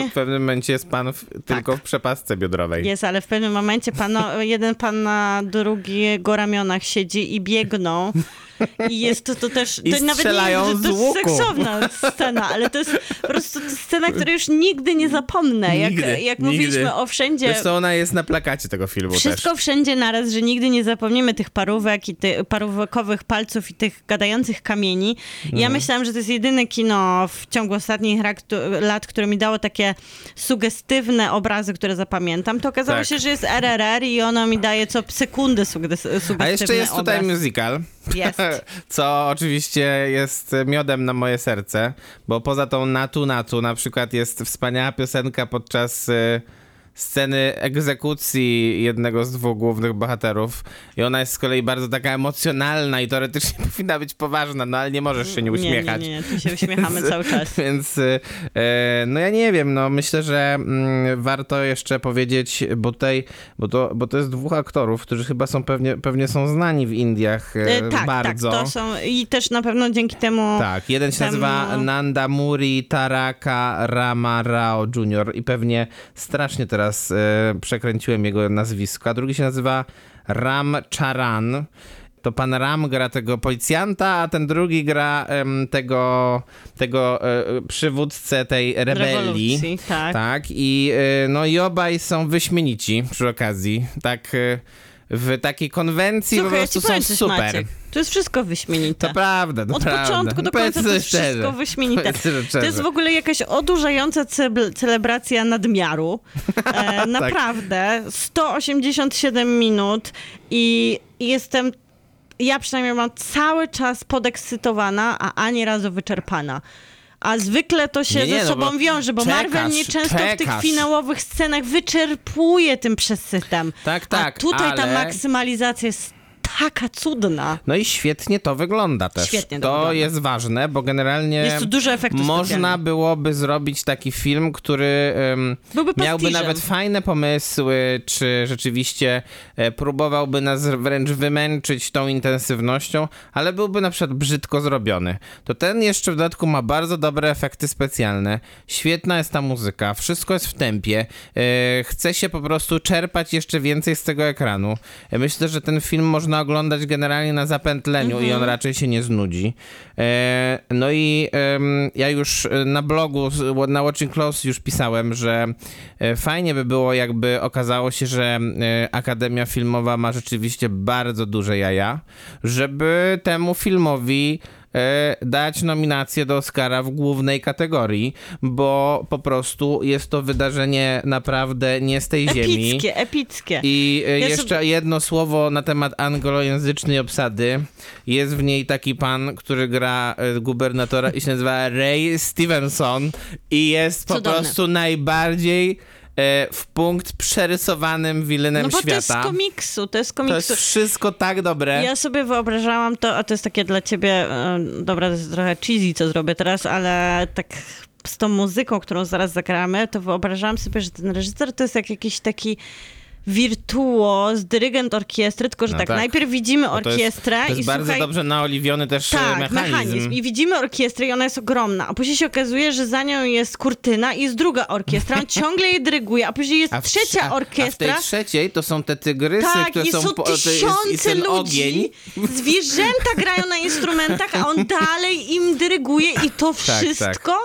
w pewnym momencie jest pan tylko w przepasce biodrowej. Jest, ale w pewnym momencie jeden pan na drugiego ramionach siedzi i biegną. I jest to też... I to strzelają nawet nie, to z łuku. To jest seksowna scena, ale to jest po prostu scena, której już nigdy nie zapomnę. Jak mówiliśmy o wszędzie... Zresztą ona jest na plakacie tego filmu wszystko też. Wszystko wszędzie naraz, że nigdy nie zapomnimy tych parówek i tych parówkowych palców i tych gadających kamieni. Ja myślałam, że to jest jedyne kino w ciągu ostatnich lat, które mi dało takie sugestywne obrazy, które zapamiętam. To okazało się, że jest RRR i ono mi daje co sekundę sugestywny obraz. A jeszcze jest tutaj musical. Jest. Co oczywiście jest miodem na moje serce, bo poza tą Natu na przykład jest wspaniała piosenka podczas sceny egzekucji jednego z dwóch głównych bohaterów i ona jest z kolei bardzo taka emocjonalna i teoretycznie powinna być poważna, no ale nie możesz się nie uśmiechać. Nie, tu się uśmiechamy cały czas. Więc no ja nie wiem, no myślę, że warto jeszcze powiedzieć, bo to jest dwóch aktorów, którzy chyba są pewnie są znani w Indiach bardzo. Tak, to są i też na pewno dzięki temu... Tak, jeden się nazywa Nandamuri Taraka Rama Rao Jr. i pewnie strasznie teraz przekręciłem jego nazwisko, a drugi się nazywa Ram Charan. To pan Ram gra tego policjanta, a ten drugi gra tego przywódcę tej rebelii. Tak. I obaj są wyśmienici przy okazji. Tak, w takiej konwencji po prostu są super. Maciek. To jest wszystko wyśmienite. To prawda, to prawda. Od początku do końca to jest wszystko wyśmienite. To jest w ogóle jakaś odurzająca celebracja nadmiaru. Naprawdę. 187 minut i jestem... Ja przynajmniej mam cały czas podekscytowana, a ani razu wyczerpana. A zwykle to się ze sobą wiąże, bo Marvel nieczęsto w tych finałowych scenach wyczerpuje tym przesytem. Tak, a tutaj ta maksymalizacja jest taka cudna. No i świetnie to wygląda też. To jest ważne, bo generalnie jest tu dużo efektów można byłoby zrobić taki film, który miałby nawet fajne pomysły, czy rzeczywiście próbowałby nas wręcz wymęczyć tą intensywnością, ale byłby na przykład brzydko zrobiony. To ten jeszcze w dodatku ma bardzo dobre efekty specjalne. Świetna jest ta muzyka, wszystko jest w tempie. Chce się po prostu czerpać jeszcze więcej z tego ekranu. Myślę, że ten film można oglądać generalnie na zapętleniu i on raczej się nie znudzi. Ja już na blogu, na Watching Close już pisałem, że fajnie by było, jakby okazało się, że Akademia Filmowa ma rzeczywiście bardzo duże jaja, żeby temu filmowi dać nominację do Oscara w głównej kategorii, bo po prostu jest to wydarzenie naprawdę nie z tej ziemi. Epickie. I jeszcze jedno słowo na temat anglojęzycznej obsady. Jest w niej taki pan, który gra gubernatora i się nazywa Ray Stevenson i jest po prostu najbardziej w punkt przerysowanym wilenem świata. No bo świata. To jest komiksu. To jest wszystko tak dobre. Ja sobie wyobrażałam to, a to jest takie dla ciebie, dobra, to jest trochę cheesy, co zrobię teraz, ale tak z tą muzyką, którą zaraz zagramy, to wyobrażałam sobie, że ten reżyser to jest jak jakiś taki wirtuoz, dyrygent orkiestry, tylko że najpierw widzimy orkiestrę. To jest bardzo dobrze naoliwiony też mechanizm. I widzimy orkiestrę i ona jest ogromna, a później się okazuje, że za nią jest kurtyna i jest druga orkiestra, on ciągle jej dyryguje, a później jest trzecia orkiestra. A w tej trzeciej to są te tygrysy, które i są tysiące ludzi, ogień. Zwierzęta grają na instrumentach, a on dalej im dyryguje i to wszystko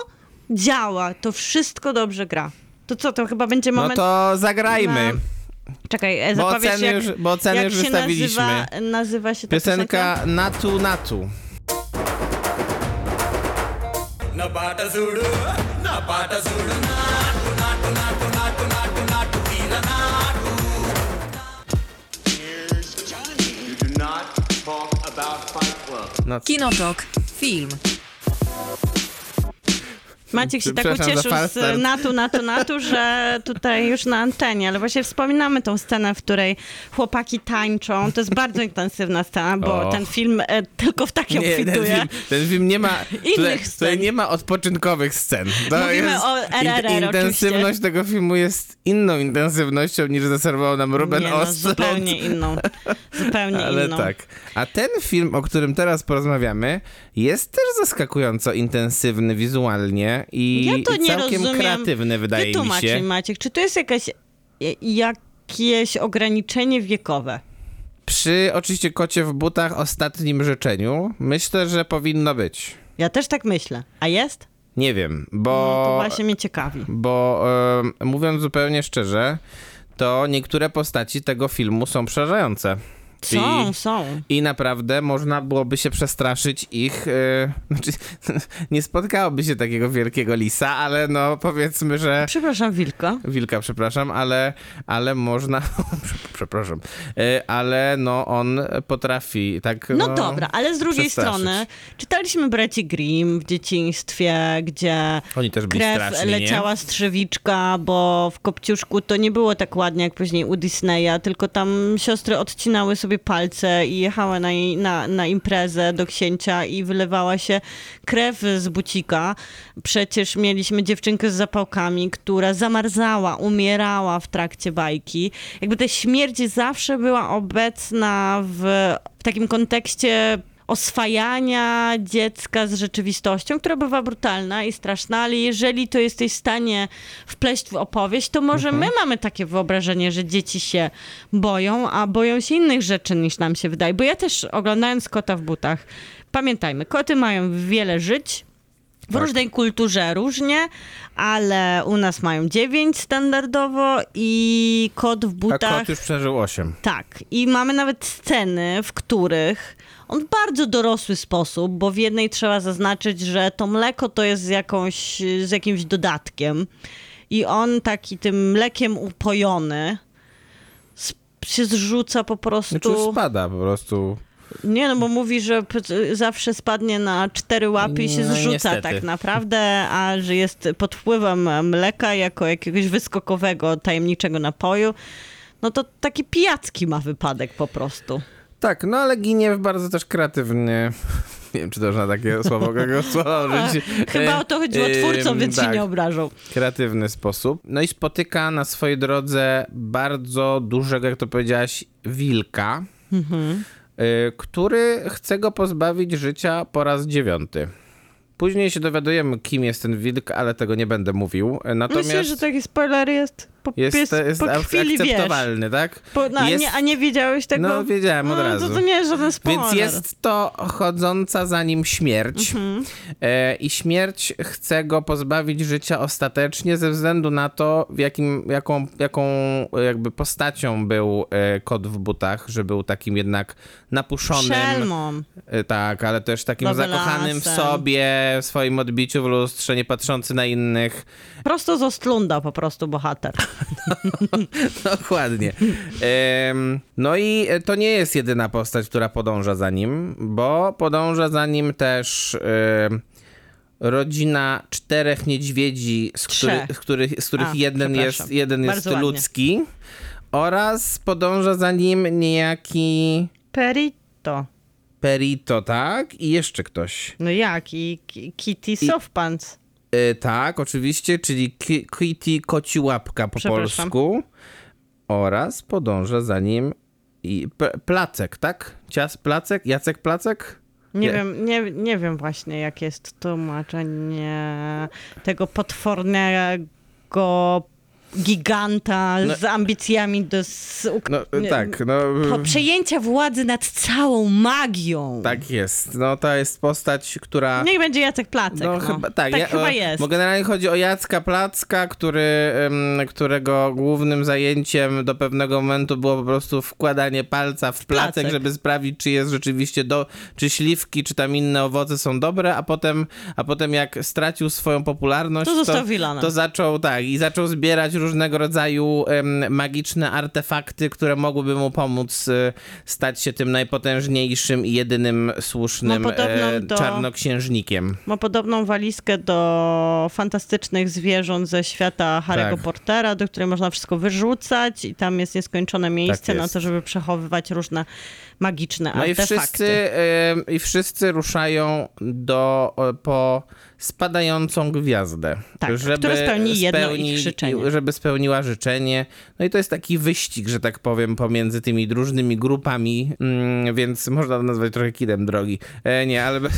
działa, to wszystko dobrze gra. To co, to chyba będzie moment... No to zagrajmy. Czekaj, zapowiedz jak, już się nazywa się ta piosenka? Natu. KinoTok. Film. Maciek się tak ucieszył z natu, że tutaj już na antenie, ale właśnie wspominamy tą scenę, w której chłopaki tańczą. To jest bardzo intensywna scena, bo ten film tylko w takim obfituje. Ten film nie ma tutaj nie ma odpoczynkowych scen. Mówimy o RRR oczywiście. Intensywność tego filmu jest inną intensywnością niż zaserwował nam Ruben Östlund. Zupełnie inną. Ale tak. A ten film, o którym teraz porozmawiamy, jest też zaskakująco intensywny wizualnie. I całkiem kreatywny, wydaje mi się. Maciek, czy to jest jakieś ograniczenie wiekowe? przy oczywiście Kocie w butach ostatnim życzeniu myślę, że powinno być. Ja też tak myślę. A jest? Nie wiem, bo... No, to właśnie mnie ciekawi. Bo mówiąc zupełnie szczerze, to niektóre postaci tego filmu są przerażające. Są. I naprawdę można byłoby się przestraszyć ich, znaczy nie spotkałoby się takiego wielkiego lisa, ale no powiedzmy, że... Przepraszam, wilka. Wilka, przepraszam, ale można... przepraszam. Ale no on potrafi tak... No dobra, ale z drugiej strony czytaliśmy Braci Grimm w dzieciństwie, gdzie oni też byli krew straszli, leciała z trzewiczka, bo w Kopciuszku to nie było tak ładnie jak później u Disneya, tylko tam siostry odcinały sobie palce i jechała na imprezę do księcia i wylewała się krew z bucika. Przecież mieliśmy dziewczynkę z zapałkami, która zamarzała, umierała w trakcie bajki. Jakby ta śmierć zawsze była obecna w takim kontekście oswajania dziecka z rzeczywistością, która bywa brutalna i straszna, ale jeżeli to jesteś w stanie wpleść w opowieść, to może my mamy takie wyobrażenie, że dzieci się boją, a boją się innych rzeczy niż nam się wydaje. Bo ja też oglądając Kota w butach, pamiętajmy, koty mają wiele żyć, w różnej kulturze różnie, ale u nas mają 9 standardowo i Kot w butach... A kot już przeżył 8. Tak. I mamy nawet sceny, w których on w bardzo dorosły sposób, bo w jednej trzeba zaznaczyć, że to mleko to jest z jakimś dodatkiem i on taki tym mlekiem upojony się zrzuca po prostu... Znaczy spada po prostu... Nie, no bo mówi, że zawsze spadnie na 4 łapy i się zrzuca niestety. Tak naprawdę, a że jest pod wpływem mleka jako jakiegoś wyskokowego, tajemniczego napoju, no to taki pijacki ma wypadek po prostu. Tak, no ale ginie w bardzo też kreatywny... Nie wiem, czy to można takie słowo użyć. Chyba o to chodziło twórcom, więc się nie obrażą. Kreatywny sposób. No i spotyka na swojej drodze bardzo dużego, jak to powiedziałaś, wilka. Mhm. Który chce go pozbawić życia po raz 9. Później się dowiadujemy, kim jest ten wilk, ale tego nie będę mówił. Natomiast myślę, że taki spoiler jest po chwili, akceptowalny, wiesz. Tak? A nie wiedziałeś tego? No wiedziałem od razu. To nie jest żaden spoiler. Więc jest to chodząca za nim śmierć. Mhm. I śmierć chce go pozbawić życia ostatecznie ze względu na to, jaką jakby postacią był Kot w butach, że był takim jednak napuszonym. Szelmą. Tak, ale też takim zakochanym w sobie, w swoim odbiciu w lustrze, nie patrzący na innych. Prosto z Östlunda po prostu bohater. Dokładnie. No i to nie jest jedyna postać, która podąża za nim, bo podąża za nim też rodzina 4 niedźwiedzi, z których jeden jest ludzki oraz podąża za nim niejaki... Perito, tak? I jeszcze ktoś. No jak? I Kitty Softpants. Tak, oczywiście, czyli Kitty koci łapka po polsku oraz podąża za nim i Placek, tak? Jacek Placek? Nie wiem właśnie, jak jest tłumaczenie tego potwornego giganta z ambicjami do przejęcia władzy nad całą magią. Tak jest. No to jest postać, która... Niech będzie Jacek Placek. No. Chyba jest. Bo generalnie chodzi o Jacka Placka, którego głównym zajęciem do pewnego momentu było po prostu wkładanie palca w placek, żeby sprawdzić, czy jest rzeczywiście czy śliwki, czy tam inne owoce są dobre, a potem jak stracił swoją popularność, to zaczął, zaczął zbierać różnego rodzaju magiczne artefakty, które mogłyby mu pomóc stać się tym najpotężniejszym i jedynym słusznym czarnoksiężnikiem. Ma podobną walizkę do fantastycznych zwierząt ze świata Harry'ego Pottera, do której można wszystko wyrzucać i tam jest nieskończone miejsce na to, żeby przechowywać różne magiczne artefakty. I wszyscy ruszają po spadającą gwiazdę. Tak, żeby spełnić życzenie. Żeby żeby spełniła życzenie. No i to jest taki wyścig, że tak powiem, pomiędzy tymi różnymi grupami, więc można to nazwać trochę kinem drogi. Nie, ale bez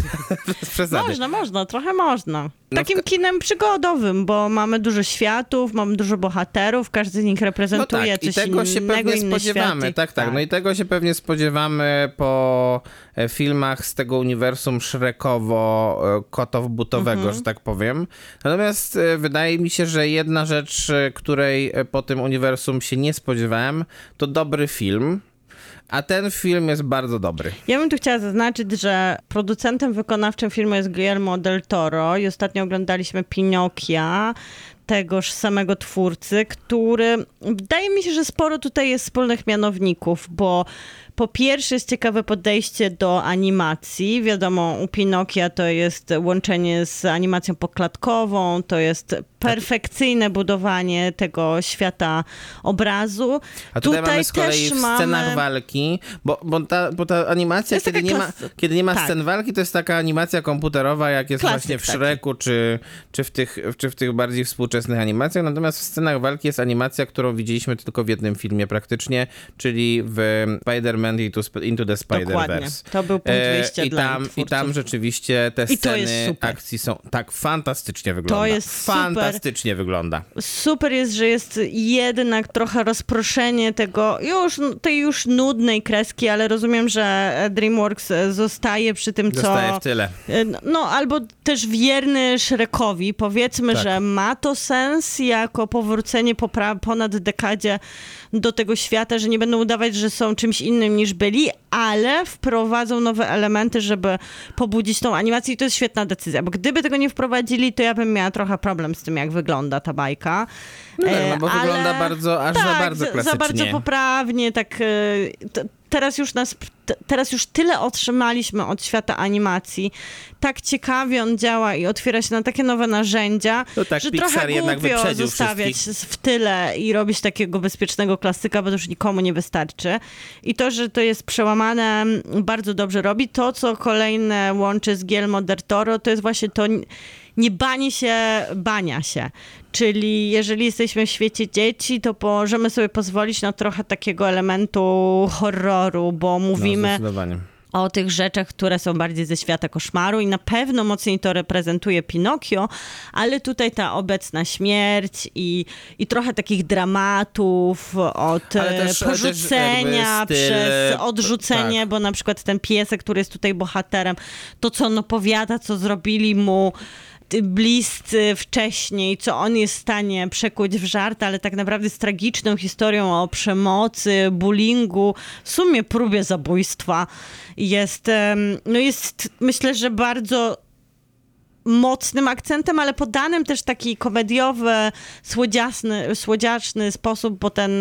przesady. Można, trochę można. Takim kinem przygodowym, bo mamy dużo światów, mamy dużo bohaterów, każdy z nich reprezentuje coś innego. No tak, i tego się pewnie spodziewamy. Tak. No i tego się pewnie spodziewamy po filmach z tego uniwersum szrekowo-kotowbutowego, że tak powiem. Natomiast wydaje mi się, że jedna rzecz, której po tym uniwersum się nie spodziewałem, to dobry film. A ten film jest bardzo dobry. Ja bym tu chciała zaznaczyć, że producentem wykonawczym filmu jest Guillermo del Toro i ostatnio oglądaliśmy Pinokia, tegoż samego twórcy, który wydaje mi się, że sporo tutaj jest wspólnych mianowników, bo po pierwsze jest ciekawe podejście do animacji. Wiadomo, u Pinokia to jest łączenie z animacją poklatkową, to jest perfekcyjne budowanie tego świata obrazu. A tutaj mamy z kolei w scenach walki, bo ta animacja, kiedy nie ma scen walki, to jest taka animacja komputerowa, jak jest właśnie w Shreku, czy w tych bardziej współczesnych animacjach. Natomiast w scenach walki jest animacja, którą widzieliśmy tylko w jednym filmie praktycznie, czyli w Spider-Man Into the Spider-Verse. To był punkt wyjścia dla twórców. I tam rzeczywiście te sceny akcji są... Tak, fantastycznie wygląda. To jest fantastycznie wygląda. Super jest, że jest jednak trochę rozproszenie tej już nudnej kreski, ale rozumiem, że DreamWorks zostaje przy tym, co... Zostaje w tyle. No, albo też wierny Shrekowi. Powiedzmy, że ma to sens jako powrócenie po ponad dekadzie do tego świata, że nie będą udawać, że są czymś innym niż byli, ale wprowadzą nowe elementy, żeby pobudzić tą animację i to jest świetna decyzja, bo gdyby tego nie wprowadzili, to ja bym miała trochę problem z tym, jak wygląda ta bajka. No bo wygląda bardzo, za bardzo klasycznie. Za bardzo poprawnie, Teraz już tyle otrzymaliśmy od świata animacji. Tak ciekawie on działa i otwiera się na takie nowe narzędzia, że Pixar trochę głupio zostawiać wszystkich w tyle i robić takiego bezpiecznego klasyka, bo to już nikomu nie wystarczy. I to, że to jest przełamane, bardzo dobrze robi. To, co kolejne łączy z Guillermo del Toro, to jest właśnie to... Nie banie się, bania się. Czyli jeżeli jesteśmy w świecie dzieci, to możemy sobie pozwolić na trochę takiego elementu horroru, bo mówimy o tych rzeczach, które są bardziej ze świata koszmaru i na pewno mocniej to reprezentuje Pinokio, ale tutaj ta obecna śmierć i trochę takich dramatów od porzucenia przez odrzucenie, bo na przykład ten piesek, który jest tutaj bohaterem, to co on opowiada, co zrobili mu bliscy wcześniej, co on jest w stanie przekuć w żart, ale tak naprawdę z tragiczną historią o przemocy, bullyingu, w sumie próbie zabójstwa. Jest myślę, że bardzo mocnym akcentem, ale podanym też taki komediowy, słodziaczny sposób, bo ten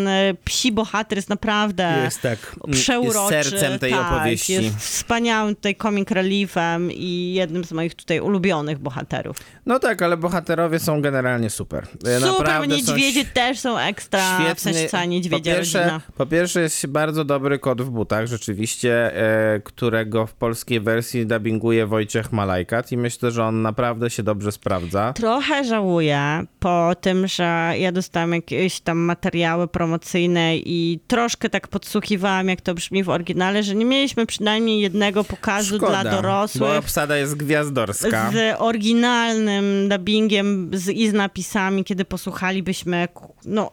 psi bohater jest naprawdę przeuroczy. Jest sercem tej opowieści. Jest wspaniałym tutaj comic reliefem i jednym z moich tutaj ulubionych bohaterów. No tak, ale bohaterowie są generalnie super. Super, niedźwiedzie też są ekstra. Świetny, w sensie cała niedźwiedzia rodzina. Po pierwsze jest bardzo dobry Kot w butach, rzeczywiście, którego w polskiej wersji dubbinguje Wojciech Malajkat i myślę, że on naprawdę się dobrze sprawdza. Trochę żałuję po tym, że ja dostałam jakieś tam materiały promocyjne i troszkę tak podsłuchiwałam, jak to brzmi w oryginale, że nie mieliśmy przynajmniej jednego pokazu dla dorosłych. Bo obsada jest gwiazdorska. Z oryginalnym dubbingiem i z napisami, kiedy posłuchalibyśmy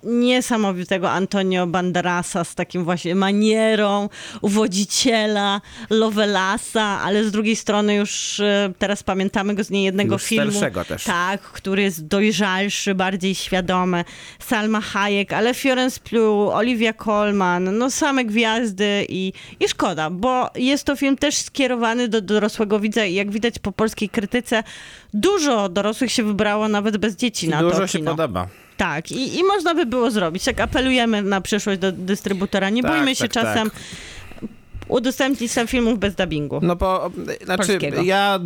niesamowitego Antonio Banderasa z takim właśnie manierą uwodziciela, Lovelasa, ale z drugiej strony już teraz pamiętamy go z niejednego filmu, też. Tak, który jest dojrzalszy, bardziej świadomy. Salma Hayek, ale Florence Pugh, Olivia Colman, same gwiazdy i szkoda, bo jest to film też skierowany do dorosłego widza i jak widać po polskiej krytyce, dużo dorosłych się wybrało nawet bez dzieci na to kino. Dużo się podoba. Tak, i można by było zrobić. Tak, apelujemy na przyszłość do dystrybutora. Nie bójmy się czasem... udostępnić sam filmów bez dubbingu. Polskiego. Ja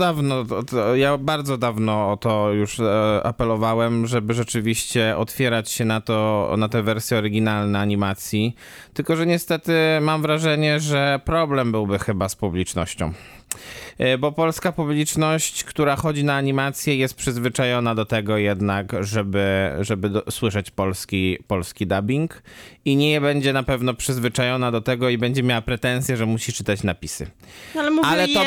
bardzo dawno o to już apelowałem, żeby rzeczywiście otwierać się na te wersje oryginalne animacji. Tylko że niestety mam wrażenie, że problem byłby chyba z publicznością. bo polska publiczność, która chodzi na animację, jest przyzwyczajona do tego jednak, żeby słyszeć polski dubbing i nie będzie na pewno przyzwyczajona do tego i będzie miała pretensje, że musi czytać napisy. Ale mówię to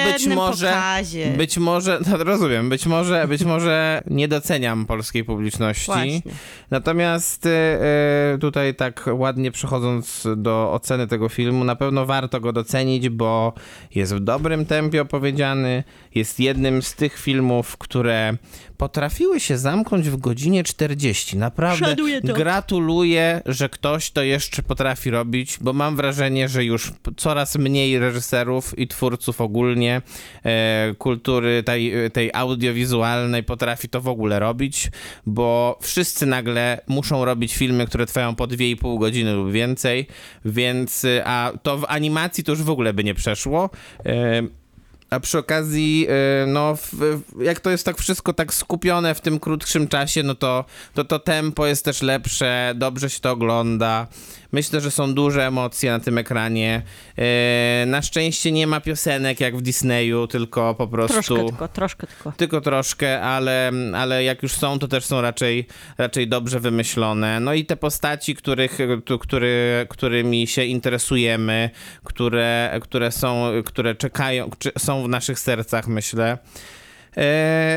być może, no rozumiem, być może nie doceniam polskiej publiczności. Właśnie. Natomiast tutaj tak ładnie przechodząc do oceny tego filmu, na pewno warto go docenić, bo jest w dobrym tempie opowiedziany, jest jednym z tych filmów, które potrafiły się zamknąć w godzinie 40. Naprawdę szanuję to. Gratuluję, że ktoś to jeszcze potrafi robić, bo mam wrażenie, że już coraz mniej reżyserów i twórców ogólnie kultury tej audiowizualnej potrafi to w ogóle robić, bo wszyscy nagle muszą robić filmy, które trwają po 2,5 godziny lub więcej, więc a to w animacji to już w ogóle by nie przeszło. A przy okazji, no, jak to jest tak wszystko tak skupione w tym krótszym czasie, no to tempo jest też lepsze, dobrze się to ogląda. Myślę, że są duże emocje na tym ekranie. Na szczęście nie ma piosenek jak w Disneyu, tylko po prostu... Troszkę tylko, ale jak już są, to też są raczej dobrze wymyślone. No i te postaci, którymi się interesujemy, które czekają, są w naszych sercach, myślę.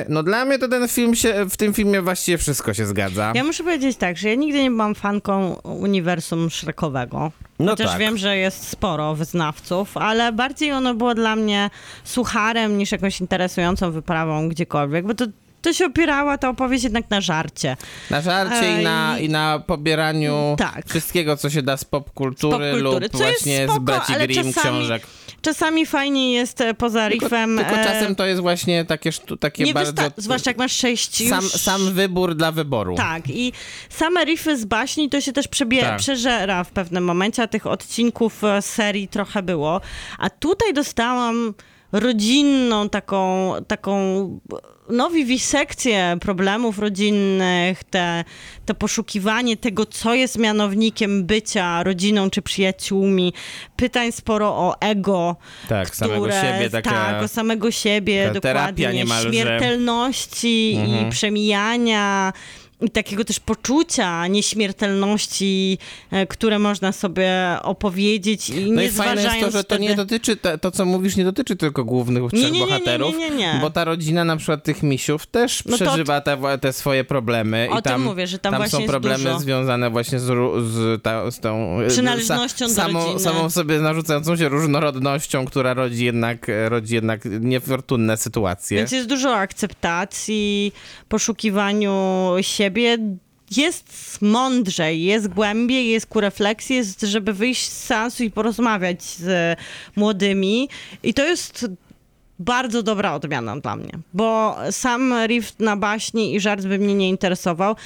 No dla mnie to ten film w tym filmie właściwie wszystko się zgadza. Ja muszę powiedzieć tak, że ja nigdy nie byłam fanką uniwersum Shrekowego. Chociaż wiem, że jest sporo wyznawców, ale bardziej ono było dla mnie sucharem niż jakąś interesującą wyprawą gdziekolwiek, bo to się opierała ta opowieść jednak na żarcie. Na żarcie i na pobieraniu wszystkiego, co się da z popkultury lub co właśnie spoko, z braci Grimm książek. Czasami fajnie jest poza riffem. Tylko czasem to jest właśnie takie bardzo... Zwłaszcza jak masz 6 już... Sam wybór dla wyboru. Tak. I same riffy z baśni to się też przeżera w pewnym momencie, a tych odcinków serii trochę było. A tutaj dostałam rodzinną taką no, wiwisekcję problemów rodzinnych, to poszukiwanie tego, co jest mianownikiem bycia rodziną czy przyjaciółmi, pytań sporo o ego, o samego siebie, dokładnie, śmiertelności i przemijania i takiego też poczucia nieśmiertelności, które można sobie opowiedzieć i nie zważając... No i fajne jest to, że to nie dotyczy, to co mówisz, nie dotyczy tylko głównych trzech bohaterów, nie. Bo ta rodzina na przykład tych misiów też przeżywa te swoje problemy i tam, mówię, że tam są problemy związane właśnie z tą przynależnością do rodziny. Samą sobie narzucającą się różnorodnością, która rodzi jednak niefortunne sytuacje. Więc jest dużo akceptacji, poszukiwaniu siebie, jest mądrzej, jest głębiej, jest ku refleksji, jest, żeby wyjść z seansu i porozmawiać z młodymi i to jest bardzo dobra odmiana dla mnie, bo sam riff na baśni i żart by mnie nie interesował.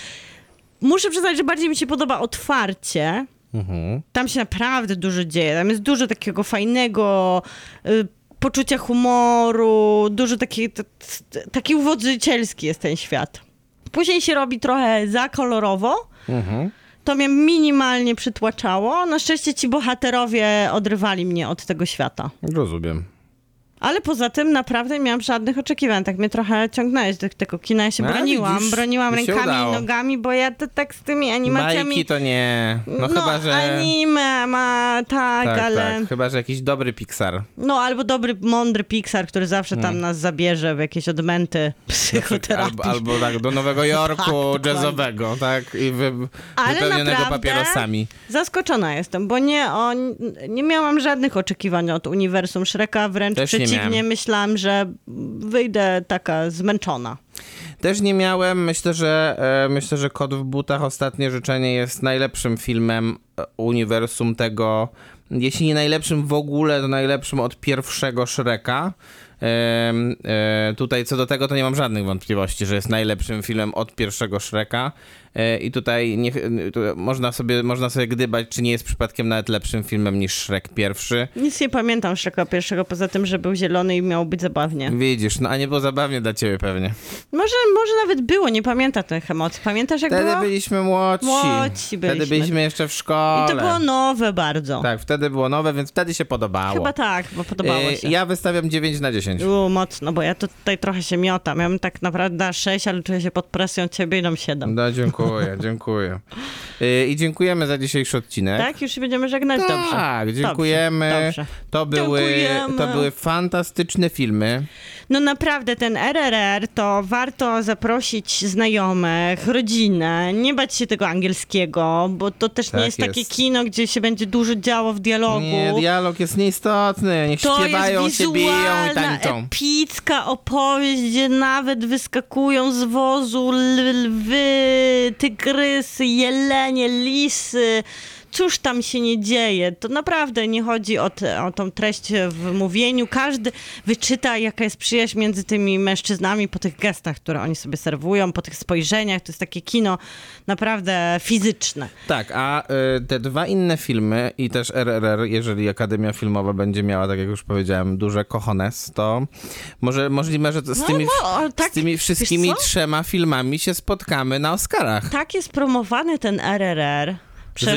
Muszę przyznać, że bardziej mi się podoba otwarcie. Mhm. Tam się naprawdę dużo dzieje, tam jest dużo takiego fajnego poczucia humoru, dużo taki uwodzicielski jest ten świat. Później się robi trochę za kolorowo. Mhm. To mnie minimalnie przytłaczało. Na szczęście ci bohaterowie odrywali mnie od tego świata. Rozumiem. Ale poza tym naprawdę nie miałam żadnych oczekiwań. Tak mnie trochę ciągnęłeś do tego kina. Ja się broniłam. Widzisz, broniłam rękami udało. I nogami, bo ja to tak z tymi animacjami... Bajki to nie... No chyba, że... anime ma, ale... Tak. Chyba, że jakiś dobry Pixar. No albo dobry, mądry Pixar, który zawsze tam nas zabierze w jakieś odmęty psychoterapii. Albo tak do Nowego Jorku jazzowego, I wypełnionego papierosami. Zaskoczona jestem, bo nie miałam żadnych oczekiwań od uniwersum Shreka, wręcz przeciwnie, myślałam, że wyjdę taka zmęczona. Też nie miałem. Myślę, że Kot w butach, Ostatnie życzenie jest najlepszym filmem uniwersum tego, jeśli nie najlepszym w ogóle, to najlepszym od pierwszego Shreka. Tutaj co do tego to nie mam żadnych wątpliwości, że jest najlepszym filmem od pierwszego Shreka i tutaj można sobie gdybać, czy nie jest przypadkiem nawet lepszym filmem niż Shrek pierwszy. Nic nie pamiętam Shreka pierwszego, poza tym, że był zielony i miało być zabawnie. Widzisz, no a nie było zabawnie dla ciebie pewnie. Może nawet było, nie pamiętam tych emocji. Pamiętasz jak było? Wtedy byliśmy młodsi. Wtedy byliśmy jeszcze w szkole. I to było nowe bardzo. Tak, wtedy było nowe, więc wtedy się podobało. Chyba tak, bo podobało się. Ja wystawiam 9/10. 10. Mocno, bo ja tutaj trochę się miotam. Ja bym tak naprawdę dała 6, ale czuję się pod presją ciebie i dam 7. No, dziękuję, dziękuję. I dziękujemy za dzisiejszy odcinek. Tak, już się będziemy żegnać, dobrze. Tak, dziękujemy. Dobrze. To były fantastyczne filmy. No naprawdę, ten RRR to warto zaprosić znajomych, rodzinę, nie bać się tego angielskiego, bo to też tak nie jest takie kino, gdzie się będzie dużo działo w dialogu. Nie, dialog jest nieistotny, niech śpiewają, się biją i tańczą. Epicka opowieść, gdzie nawet wyskakują z wozu lwy, tygrysy, jelenie, lisy. Cóż tam się nie dzieje? To naprawdę nie chodzi o tą treść w mówieniu. Każdy wyczyta, jaka jest przyjaźń między tymi mężczyznami po tych gestach, które oni sobie serwują, po tych spojrzeniach. To jest takie kino naprawdę fizyczne. Tak, a te dwa inne filmy i też RRR, jeżeli Akademia Filmowa będzie miała, tak jak już powiedziałem, duże cojones, to może możliwe, że z tymi wszystkimi trzema filmami się spotkamy na Oscarach. Tak jest promowany ten RRR. Że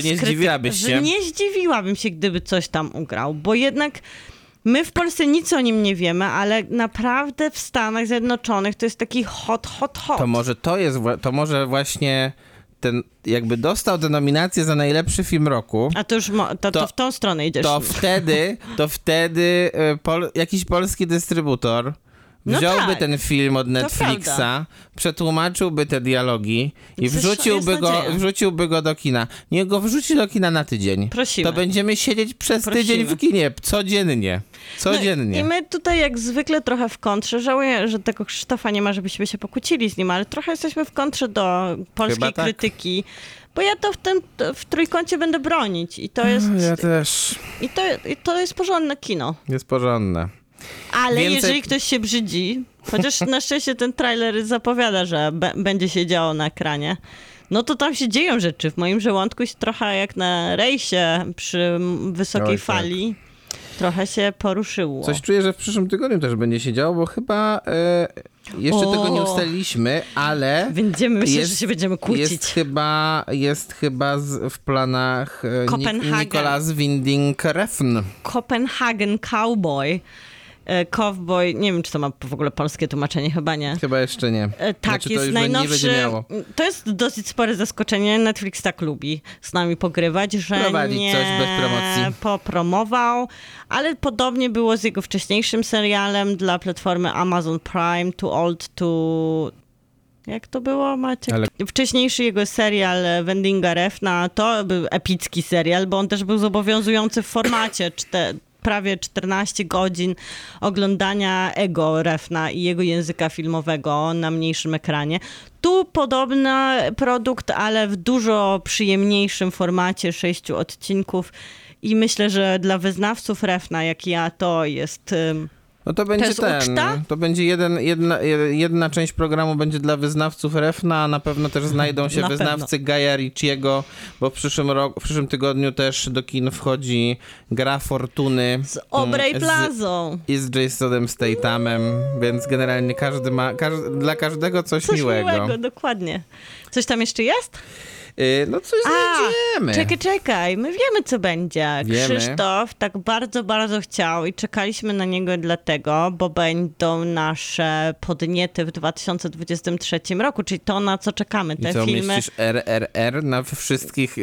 nie zdziwiłabym się, gdyby coś tam ugrał, bo jednak my w Polsce nic o nim nie wiemy, ale naprawdę w Stanach Zjednoczonych to jest taki hot, hot, hot. To może właśnie ten, jakby dostał tę nominację za najlepszy film roku. A to już to w tą stronę idziesz. To wtedy jakiś polski dystrybutor wziąłby ten film od Netflixa, przetłumaczyłby te dialogi i wrzuciłby go do kina. Niech go wrzuci do kina na tydzień. Prosimy. To będziemy siedzieć przez tydzień w kinie, codziennie. No i my tutaj jak zwykle trochę w kontrze, żałuję, że tego Krzysztofa nie ma, żebyśmy się pokłócili z nim, ale trochę jesteśmy w kontrze do polskiej krytyki. Bo ja to w trójkącie będę bronić i to jest... Ja też. I to jest porządne kino. Jest porządne. Ale jeżeli ktoś się brzydzi, chociaż na szczęście ten trailer zapowiada, że będzie się działo na ekranie, no to tam się dzieją rzeczy. W moim żołądku jest trochę jak na rejsie przy wysokiej fali. Trochę się poruszyło. Coś czuję, że w przyszłym tygodniu też będzie się działo, bo chyba jeszcze tego nie ustaliliśmy, ale... Myślę, że się będziemy kłócić. Jest chyba w planach Nicolas Winding Refn. Kopenhagen Cowboy. Cowboy, nie wiem, czy to ma w ogóle polskie tłumaczenie, chyba nie. Chyba jeszcze nie. Jest najnowszy. To jest dosyć spore zaskoczenie. Netflix tak lubi z nami pogrywać, że prowadzić nie coś bez promocji. Popromował, ale podobnie było z jego wcześniejszym serialem dla platformy Amazon Prime, Too Old to... Jak to było, Maciek? Wcześniejszy jego serial Wendinga Refna to był epicki serial, bo on też był zobowiązujący w formacie prawie 14 godzin oglądania Ego Refna i jego języka filmowego na mniejszym ekranie. Tu podobny produkt, ale w dużo przyjemniejszym formacie 6 odcinków i myślę, że dla wyznawców Refna, jak ja, to jest... No to będzie jedna część programu będzie dla wyznawców Refna, a na pewno też znajdą się wyznawcy Gaia Ricciego, bo w przyszłym tygodniu też do kin wchodzi Gra Fortuny z Aubrey Plazą i z Jasonem Statamem, więc generalnie dla każdego coś miłego. Coś miłego, dokładnie. Coś tam jeszcze jest? No coś znajdziemy. Czekaj, my wiemy, co będzie. Krzysztof tak bardzo, bardzo chciał i czekaliśmy na niego dlatego, bo będą nasze podniety w 2023 roku, czyli to, na co czekamy. Te filmy. Myślisz, RRR na wszystkich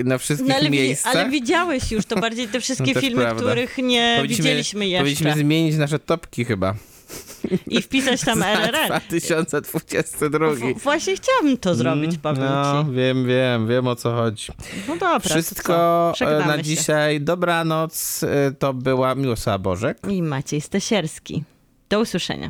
miejscach? Ale widziałeś już, to bardziej te wszystkie filmy, prawda, których nie widzieliśmy jeszcze. Powinniśmy zmienić nasze topki chyba. I wpisać tam RRR. 2022. Właśnie chciałabym to zrobić, Paweł. No, wiem o co chodzi. No dobra. Wszystko na dzisiaj. Dobranoc. To była Miłosława Bożek. I Maciej Stasierski. Do usłyszenia.